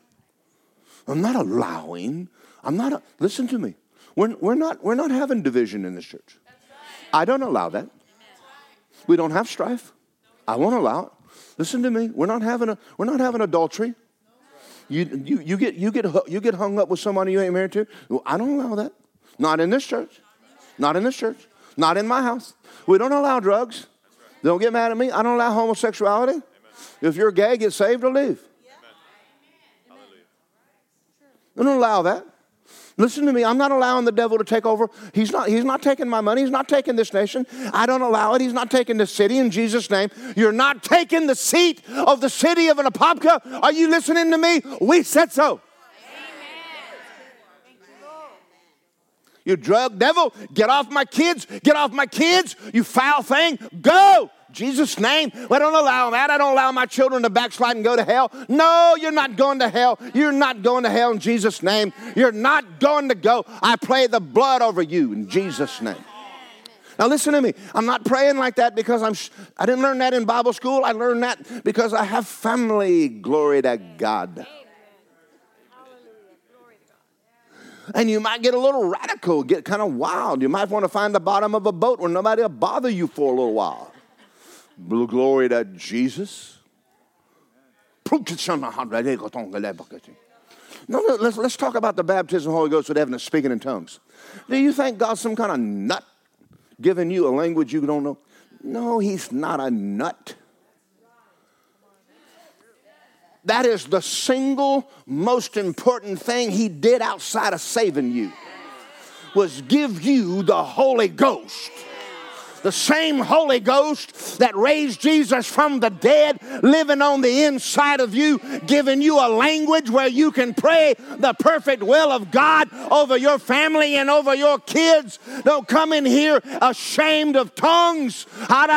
I'm not allowing. I'm not. A, listen to me. We're, we're not we're not having division in this church. That's right. I don't allow that. Right. We don't have strife. No, I won't allow it. Listen to me. We're not having a we're not having adultery. No. You you you get you get you get hung up with somebody you ain't married to. Well, I don't allow that. Not in this church. Not in this church. Not in my house. We don't allow drugs. Right. Don't get mad at me. I don't allow homosexuality. Amen. If you're gay, get saved or leave. Yeah. I don't allow that. Listen to me. I'm not allowing the devil to take over. He's not, he's not taking my money. He's not taking this nation. I don't allow it. He's not taking this city in Jesus' name. You're not taking the seat of the city of Apopka. Are you listening to me? We said so. Amen. You drug devil, get off my kids. Get off my kids. You foul thing. Go. Jesus' name. I don't allow that. I don't allow my children to backslide and go to hell. No, you're not going to hell. You're not going to hell in Jesus' name. You're not going to go. I play the blood over you in Jesus' name. Now listen to me. I'm not praying like that because I'm. Sh- I didn't learn that in Bible school. I learned that because I have family. Glory to God. And you might get a little radical, get kind of wild. You might want to find the bottom of a boat where nobody will bother you for a little while. Glory to Jesus. No, let's, let's talk about the baptism of the Holy Ghost with heaven and speaking in tongues. Do you think God's some kind of nut giving you a language you don't know? No, he's not a nut. That is the single most important thing he did outside of saving you, was give you the Holy Ghost. The same Holy Ghost that raised Jesus from the dead, living on the inside of you, giving you a language where you can pray the perfect will of God over your family and over your kids. Don't come in here ashamed of tongues. Well,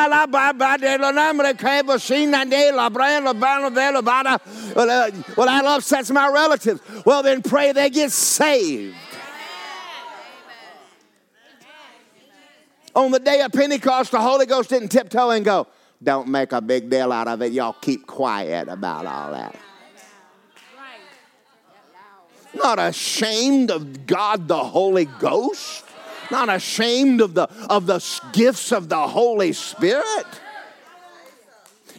that upsets my relatives. Well, then pray they get saved. On the day of Pentecost, the Holy Ghost didn't tiptoe and go, don't make a big deal out of it. Y'all keep quiet about all that. Not ashamed of God, the Holy Ghost. Not ashamed of the, of the gifts of the Holy Spirit.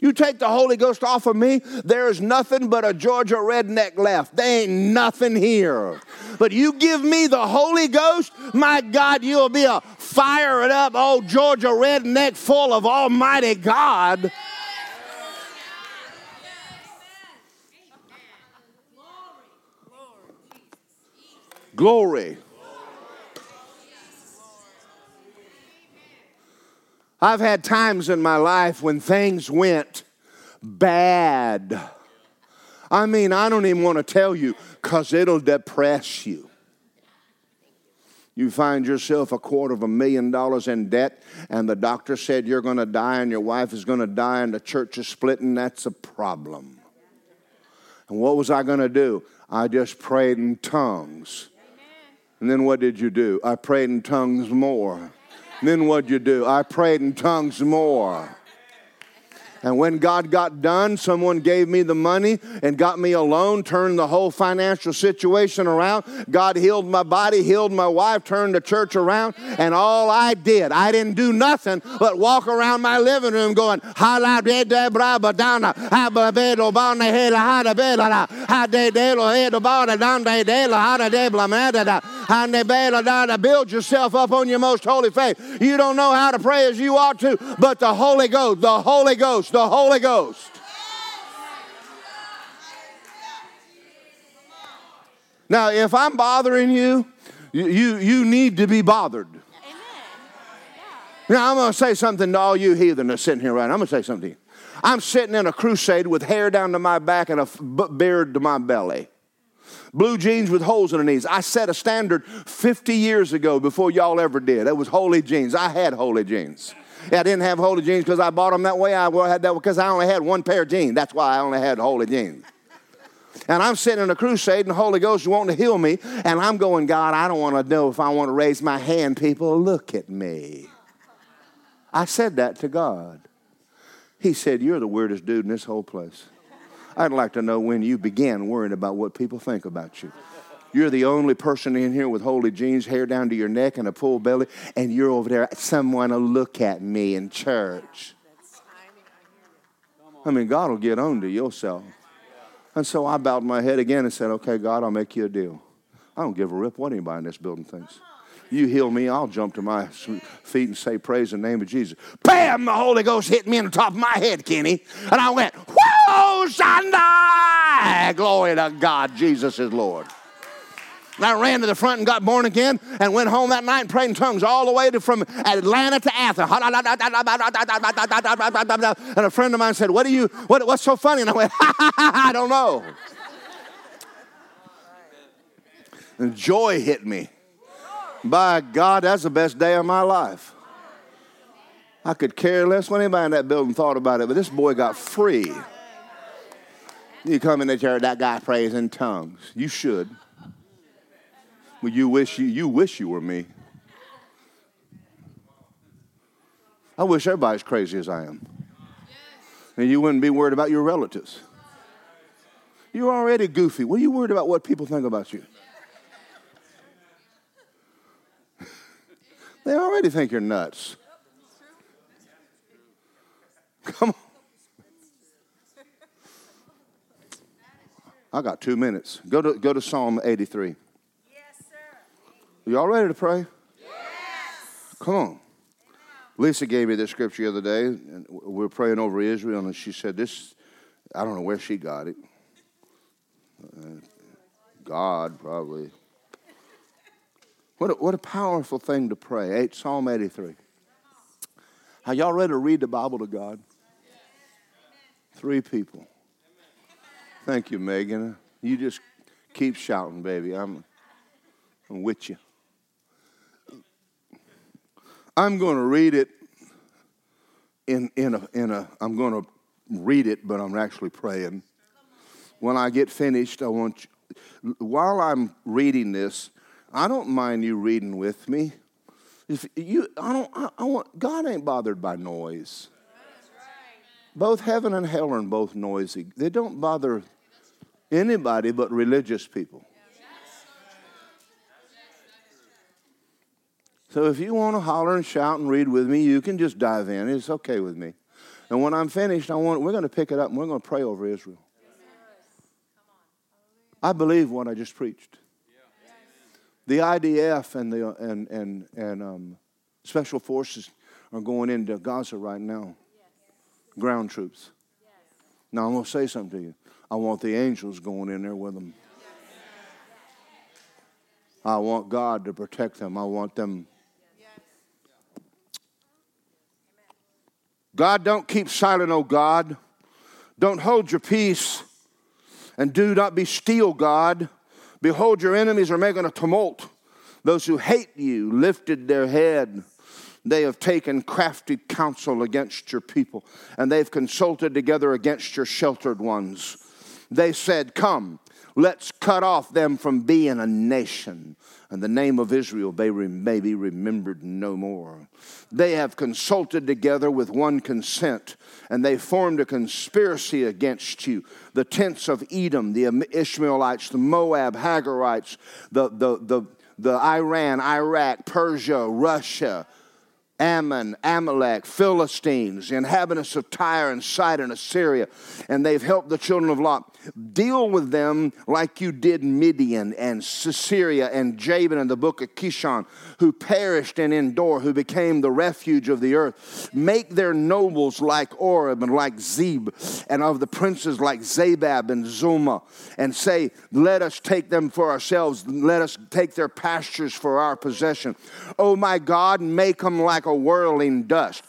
You take the Holy Ghost off of me, there is nothing but a Georgia redneck left. There ain't nothing here. But you give me the Holy Ghost, my God, you'll be a fired up old Georgia redneck full of Almighty God. Glory. I've had times in my life when things went bad. I mean, I don't even want to tell you because it'll depress you. You find yourself a quarter of a million dollars in debt, and the doctor said you're going to die, and your wife is going to die, and the church is splitting. That's a problem. And what was I going to do? I just prayed in tongues. And then what did you do? I prayed in tongues more. Then what'd you do? I prayed in tongues more. And when God got done, someone gave me the money and got me a loan, turned the whole financial situation around. God healed my body, healed my wife, turned the church around. And all I did, I didn't do nothing but walk around my living room going, build yourself up on your most holy faith. You don't know how to pray as you ought to, but the Holy Ghost, the Holy Ghost, the Holy Ghost. Now, if I'm bothering you, you, you need to be bothered. Amen. Now, I'm going to say something to all you heathen that's sitting here right now. I'm going to say something to you. I'm sitting in a crusade with hair down to my back and a beard to my belly. Blue jeans with holes in the knees. I set a standard fifty years ago before y'all ever did. That was holy jeans. I had holy jeans. I didn't have holy jeans because I bought them that way. I had that because I only had one pair of jeans. That's why I only had holy jeans. And I'm sitting in a crusade, and the Holy Ghost is wanting to heal me, and I'm going, God, I don't want to know if I want to raise my hand. People, look at me. I said that to God. He said, you're the weirdest dude in this whole place. I'd like to know when you began worrying about what people think about you. You're the only person in here with holy jeans, hair down to your neck, and a full belly, and you're over there, someone will look at me in church. I mean, God will get on to yourself. And so I bowed my head again and said, okay, God, I'll make you a deal. I don't give a rip what anybody in this building thinks. You heal me, I'll jump to my feet and say, praise the name of Jesus. Bam, the Holy Ghost hit me in the top of my head, Kenny. And I went, whoa, Shonda! Glory to God, Jesus is Lord. And I ran to the front and got born again and went home that night and prayed in tongues all the way to, from Atlanta to Athens. And a friend of mine said, what are you, what, what's so funny? And I went, ha, ha, ha, I don't know. And joy hit me. By God, that's the best day of my life. I could care less when anybody in that building thought about it, but this boy got free. You come in the church, that guy prays in tongues. You should. Well, you wish you, you wish you were me. I wish everybody's crazy as I am. And you wouldn't be worried about your relatives. You're already goofy. What are you worried about what people think about you? They already think you're nuts. Come on. I got two minutes. Go to go to Psalm eighty-three. Y'all ready to pray? Yes. Come on. Lisa gave me this scripture the other day, and we were praying over Israel, and she said this, I don't know where she got it. God, probably. What a, what a powerful thing to pray. Psalm eighty-three. Are y'all ready to read the Bible to God? Three people. Thank you, Megan. You just keep shouting, baby. I'm, I'm with you. I'm going to read it in in a in a. I'm going to read it, but I'm actually praying. When I get finished, I want you, while I'm reading this, I don't mind you reading with me. If you, I don't. I, I want. God ain't bothered by noise. Both heaven and hell are both noisy. They don't bother anybody but religious people. So if you want to holler and shout and read with me, you can just dive in. It's okay with me. And when I'm finished, I want. We're going to pick it up and we're going to pray over Israel. I believe what I just preached. The I D F and the and and and um, special forces are going into Gaza right now. Ground troops. Now I'm gonna say something to you. I want the angels going in there with them. I want God to protect them. I want them. God, don't keep silent, oh God. Don't hold your peace, and do not be still, God. Behold, your enemies are making a tumult. Those who hate you lifted their head. They have taken crafty counsel against your people, and they've consulted together against your sheltered ones. They said, come, let's cut off them from being a nation, and the name of Israel may be remembered no more. They have consulted together with one consent, and they formed a conspiracy against you. The tents of Edom, the Ishmaelites, the Moab, Hagarites, the, the, the, the Iran, Iraq, Persia, Russia, Ammon, Amalek, Philistines, inhabitants of Tyre and Sidon, Assyria, and they've helped the children of Lot. Deal with them like you did Midian and Sisera and Jabin in the book of Kishon, who perished and Endor, who became the refuge of the earth. Make their nobles like Oreb and like Zeb, and of the princes like Zabab and Zuma, and say, let us take them for ourselves. Let us take their pastures for our possession. Oh my God, make them like a whirling dust,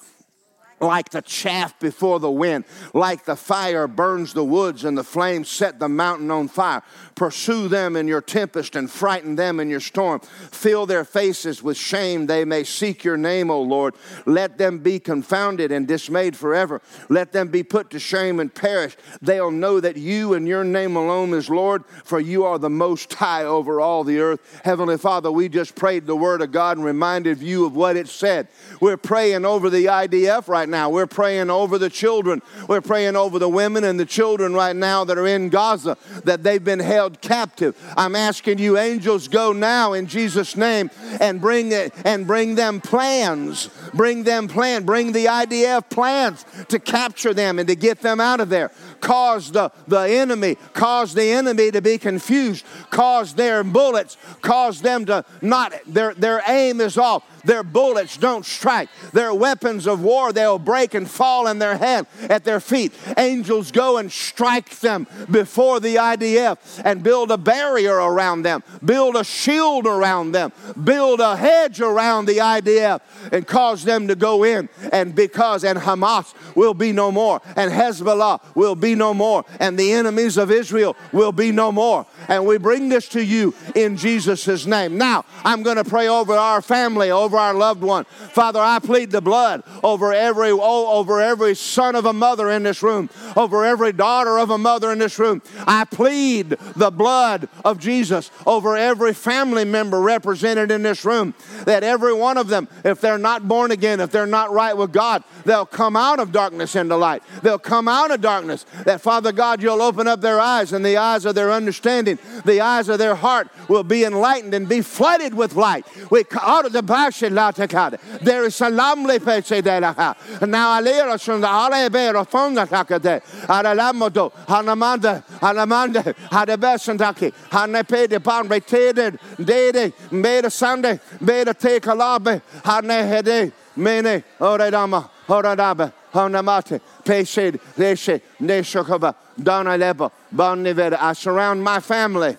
like the chaff before the wind, like the fire burns the woods and the flames set the mountain on fire. Pursue them in your tempest and frighten them in your storm. Fill their faces with shame, they may seek your name, O Lord. Let them be confounded and dismayed forever. Let them be put to shame and perish. They'll know that you and your name alone is Lord, for you are the most high over all the earth. Heavenly Father, we just prayed the word of God and reminded you of what it said. We're praying over the I D F right now. Now we're praying over the children. We're praying over the women and the children right now that are in Gaza, that they've been held captive. I'm asking you, angels, go now in Jesus' name and bring it, and bring them plans. Bring them plan. Bring the I D F plans to capture them and to get them out of there. Cause the, the enemy, cause the enemy to be confused. Cause their bullets, cause them to not, their, their aim is off. Their bullets don't strike. Their weapons of war, they'll break and fall in their hand, at their feet. Angels, go and strike them before the I D F and build a barrier around them. Build a shield around them. Build a hedge around the I D F and cause them to go in. And because, and Hamas will be no more. And Hezbollah will be no more. And the enemies of Israel will be no more. And we bring this to you in Jesus' name. Now, I'm going to pray over our family, over our loved one. Father, I plead the blood over every oh, over every son of a mother in this room, over every daughter of a mother in this room. I plead the blood of Jesus over every family member represented in this room, that every one of them, if they're not born again, if they're not right with God, they'll come out of darkness into light. They'll come out of darkness. That, Father God, you'll open up their eyes, and the eyes of their understanding, the eyes of their heart will be enlightened and be flooded with light. We out of the There is salam lepece de la ha. Now alera shunda alebero fonda kakade. Aralamodo hanamanda hanamanda hadabesandaki hanepe de pan reteded dede made Sunday made a take a labe hanehede mene oredama horadabe hanamate peshed leshe neshokova donalebo bonnivera. I surround my family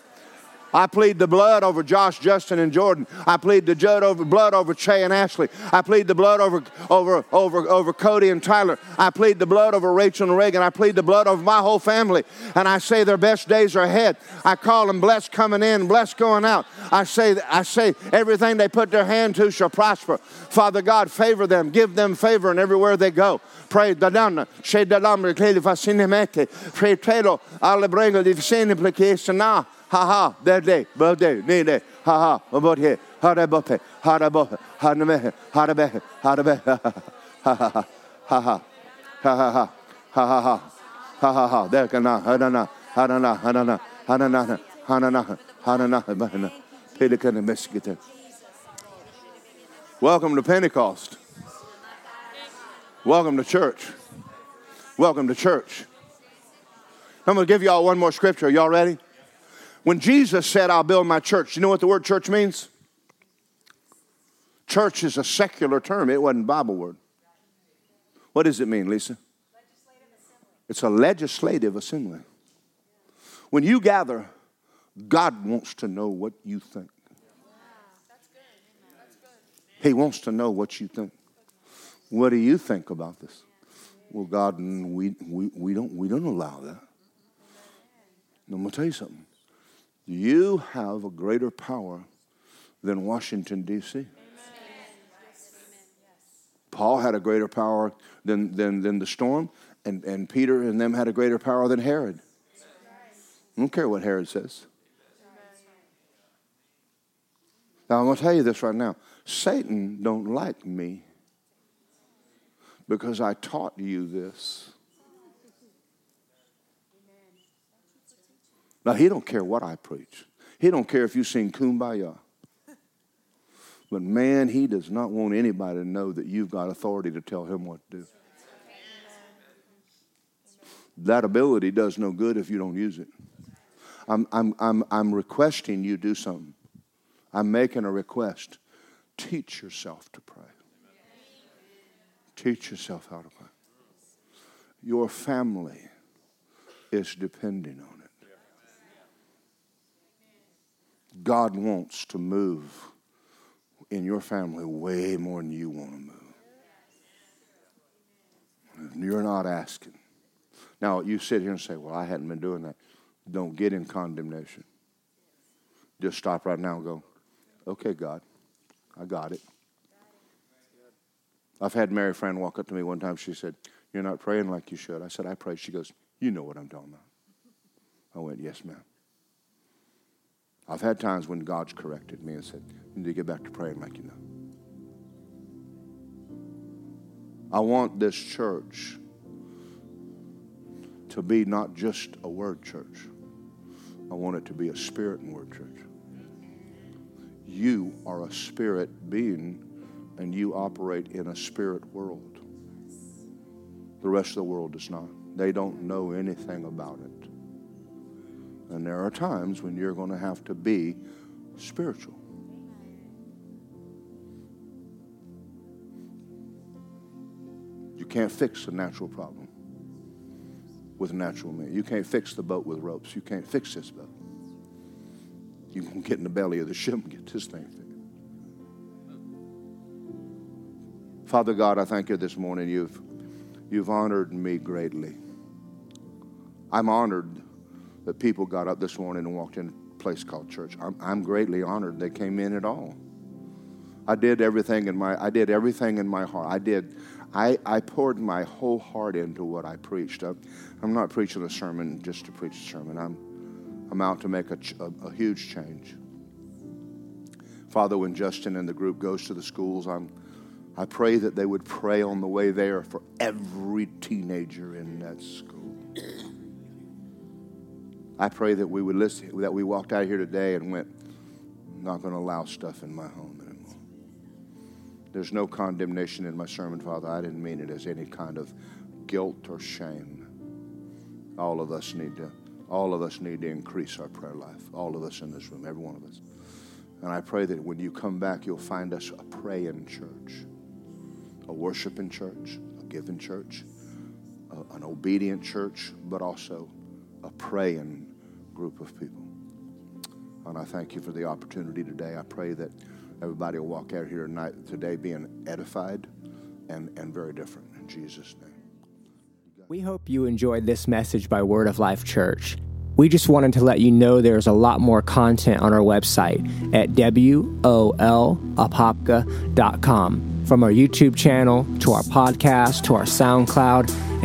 I plead the blood over Josh, Justin, and Jordan. I plead the blood over Trey and Ashley. I plead the blood over over over over Cody and Tyler. I plead the blood over Rachel and Reagan. I plead the blood over my whole family. And I say their best days are ahead. I call them blessed coming in, blessed going out. I say I say everything they put their hand to shall prosper. Father God, favor them. Give them favor in everywhere they go. Pray the donna. She the donna. Pray telo. Alle bringo di fseni plekiese na. Ha ha, that day, but day, need day, ha ha, about here, ha da bope, ha da bope, ha da mehe, ha da behe, ha da behe, ha ha ha, ha ha, ha ha, ha ha, ha ha, there can na, ha da na, ha da na, ha da na, ha da na, ha da na, ha da na, ha da na, Pelican and Mexican. Welcome to Pentecost. Welcome to church. Welcome to church. I'm going to give y'all one more scripture. Y'all ready? When Jesus said, I'll build my church, you know what the word church means? Church is a secular term. It wasn't a Bible word. What does it mean, Lisa? It's a legislative assembly. When you gather, God wants to know what you think. He wants to know what you think. What do you think about this? Well, God, we we, we don't we don't allow that. I'm going to tell you something. You have a greater power than Washington, D C Paul had a greater power than, than, than the storm, and, and Peter and them had a greater power than Herod. I don't care what Herod says. Now, I'm going to tell you this right now. Satan don't like me because I taught you this. Now, he don't care what I preach. He don't care if you sing Kumbaya. But, man, he does not want anybody to know that you've got authority to tell him what to do. That ability does no good if you don't use it. I'm, I'm, I'm, I'm requesting you do something. I'm making a request. Teach yourself to pray. Teach yourself how to pray. Your family is depending on it. God wants to move in your family way more than you want to move. You're not asking. Now, you sit here and say, well, I hadn't been doing that. Don't get in condemnation. Just stop right now and go, okay, God, I got it. I've had Mary Fran walk up to me one time. She said, you're not praying like you should. I said, I pray. She goes, you know what I'm talking about. I went, yes, ma'am. I've had times when God's corrected me and said, you need to get back to praying like you know. I want this church to be not just a word church. I want it to be a spirit and word church. You are a spirit being and you operate in a spirit world. The rest of the world does not. They don't know anything about it. And there are times when you're going to have to be spiritual. You can't fix a natural problem with natural men. You can't fix the boat with ropes. You can't fix this boat. You can get in the belly of the ship and get this thing fixed. Father God, I thank you this morning. You've, you've honored me greatly. I'm honored that people got up this morning and walked in a place called church. I'm, I'm greatly honored they came in at all. I did everything in my I did everything in my heart. I did I, I poured my whole heart into what I preached. I, I'm not preaching a sermon just to preach a sermon. I'm I'm out to make a, a, a huge change. Father, when Justin and the group goes to the schools, I'm I pray that they would pray on the way there for every teenager in that school. I pray that we would listen, that we walked out of here today and went, I'm not going to allow stuff in my home anymore. There's no condemnation in my sermon, Father. I didn't mean it as any kind of guilt or shame. All of us need to, all of us need to increase our prayer life. All of us in this room, every one of us. And I pray that when you come back, you'll find us a praying church, a worshiping church, a giving church, a, an obedient church, but also a praying church. Group of people. And I thank you for the opportunity today. I pray that everybody will walk out here tonight, today being edified and, and very different. In Jesus' name. We hope you enjoyed this message by Word of Life Church. We just wanted to let you know there's a lot more content on our website at W O L apopka dot com. From our YouTube channel, to our podcast, to our SoundCloud,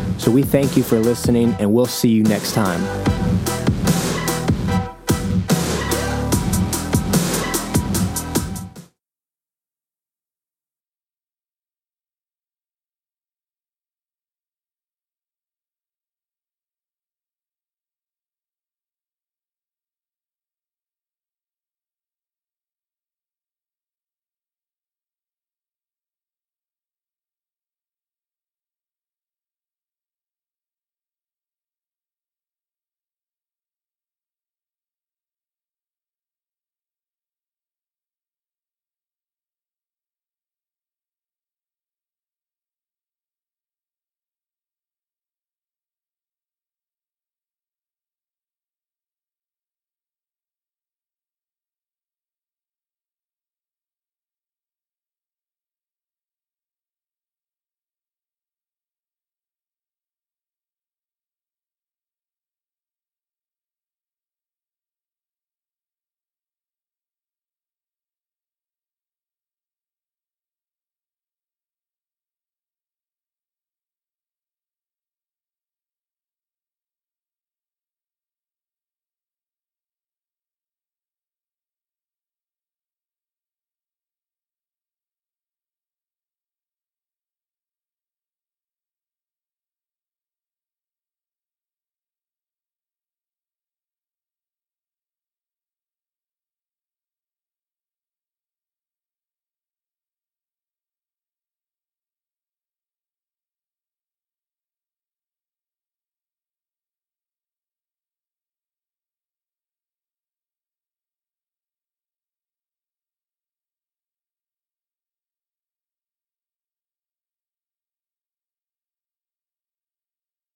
So we thank you for listening, and we'll see you next time.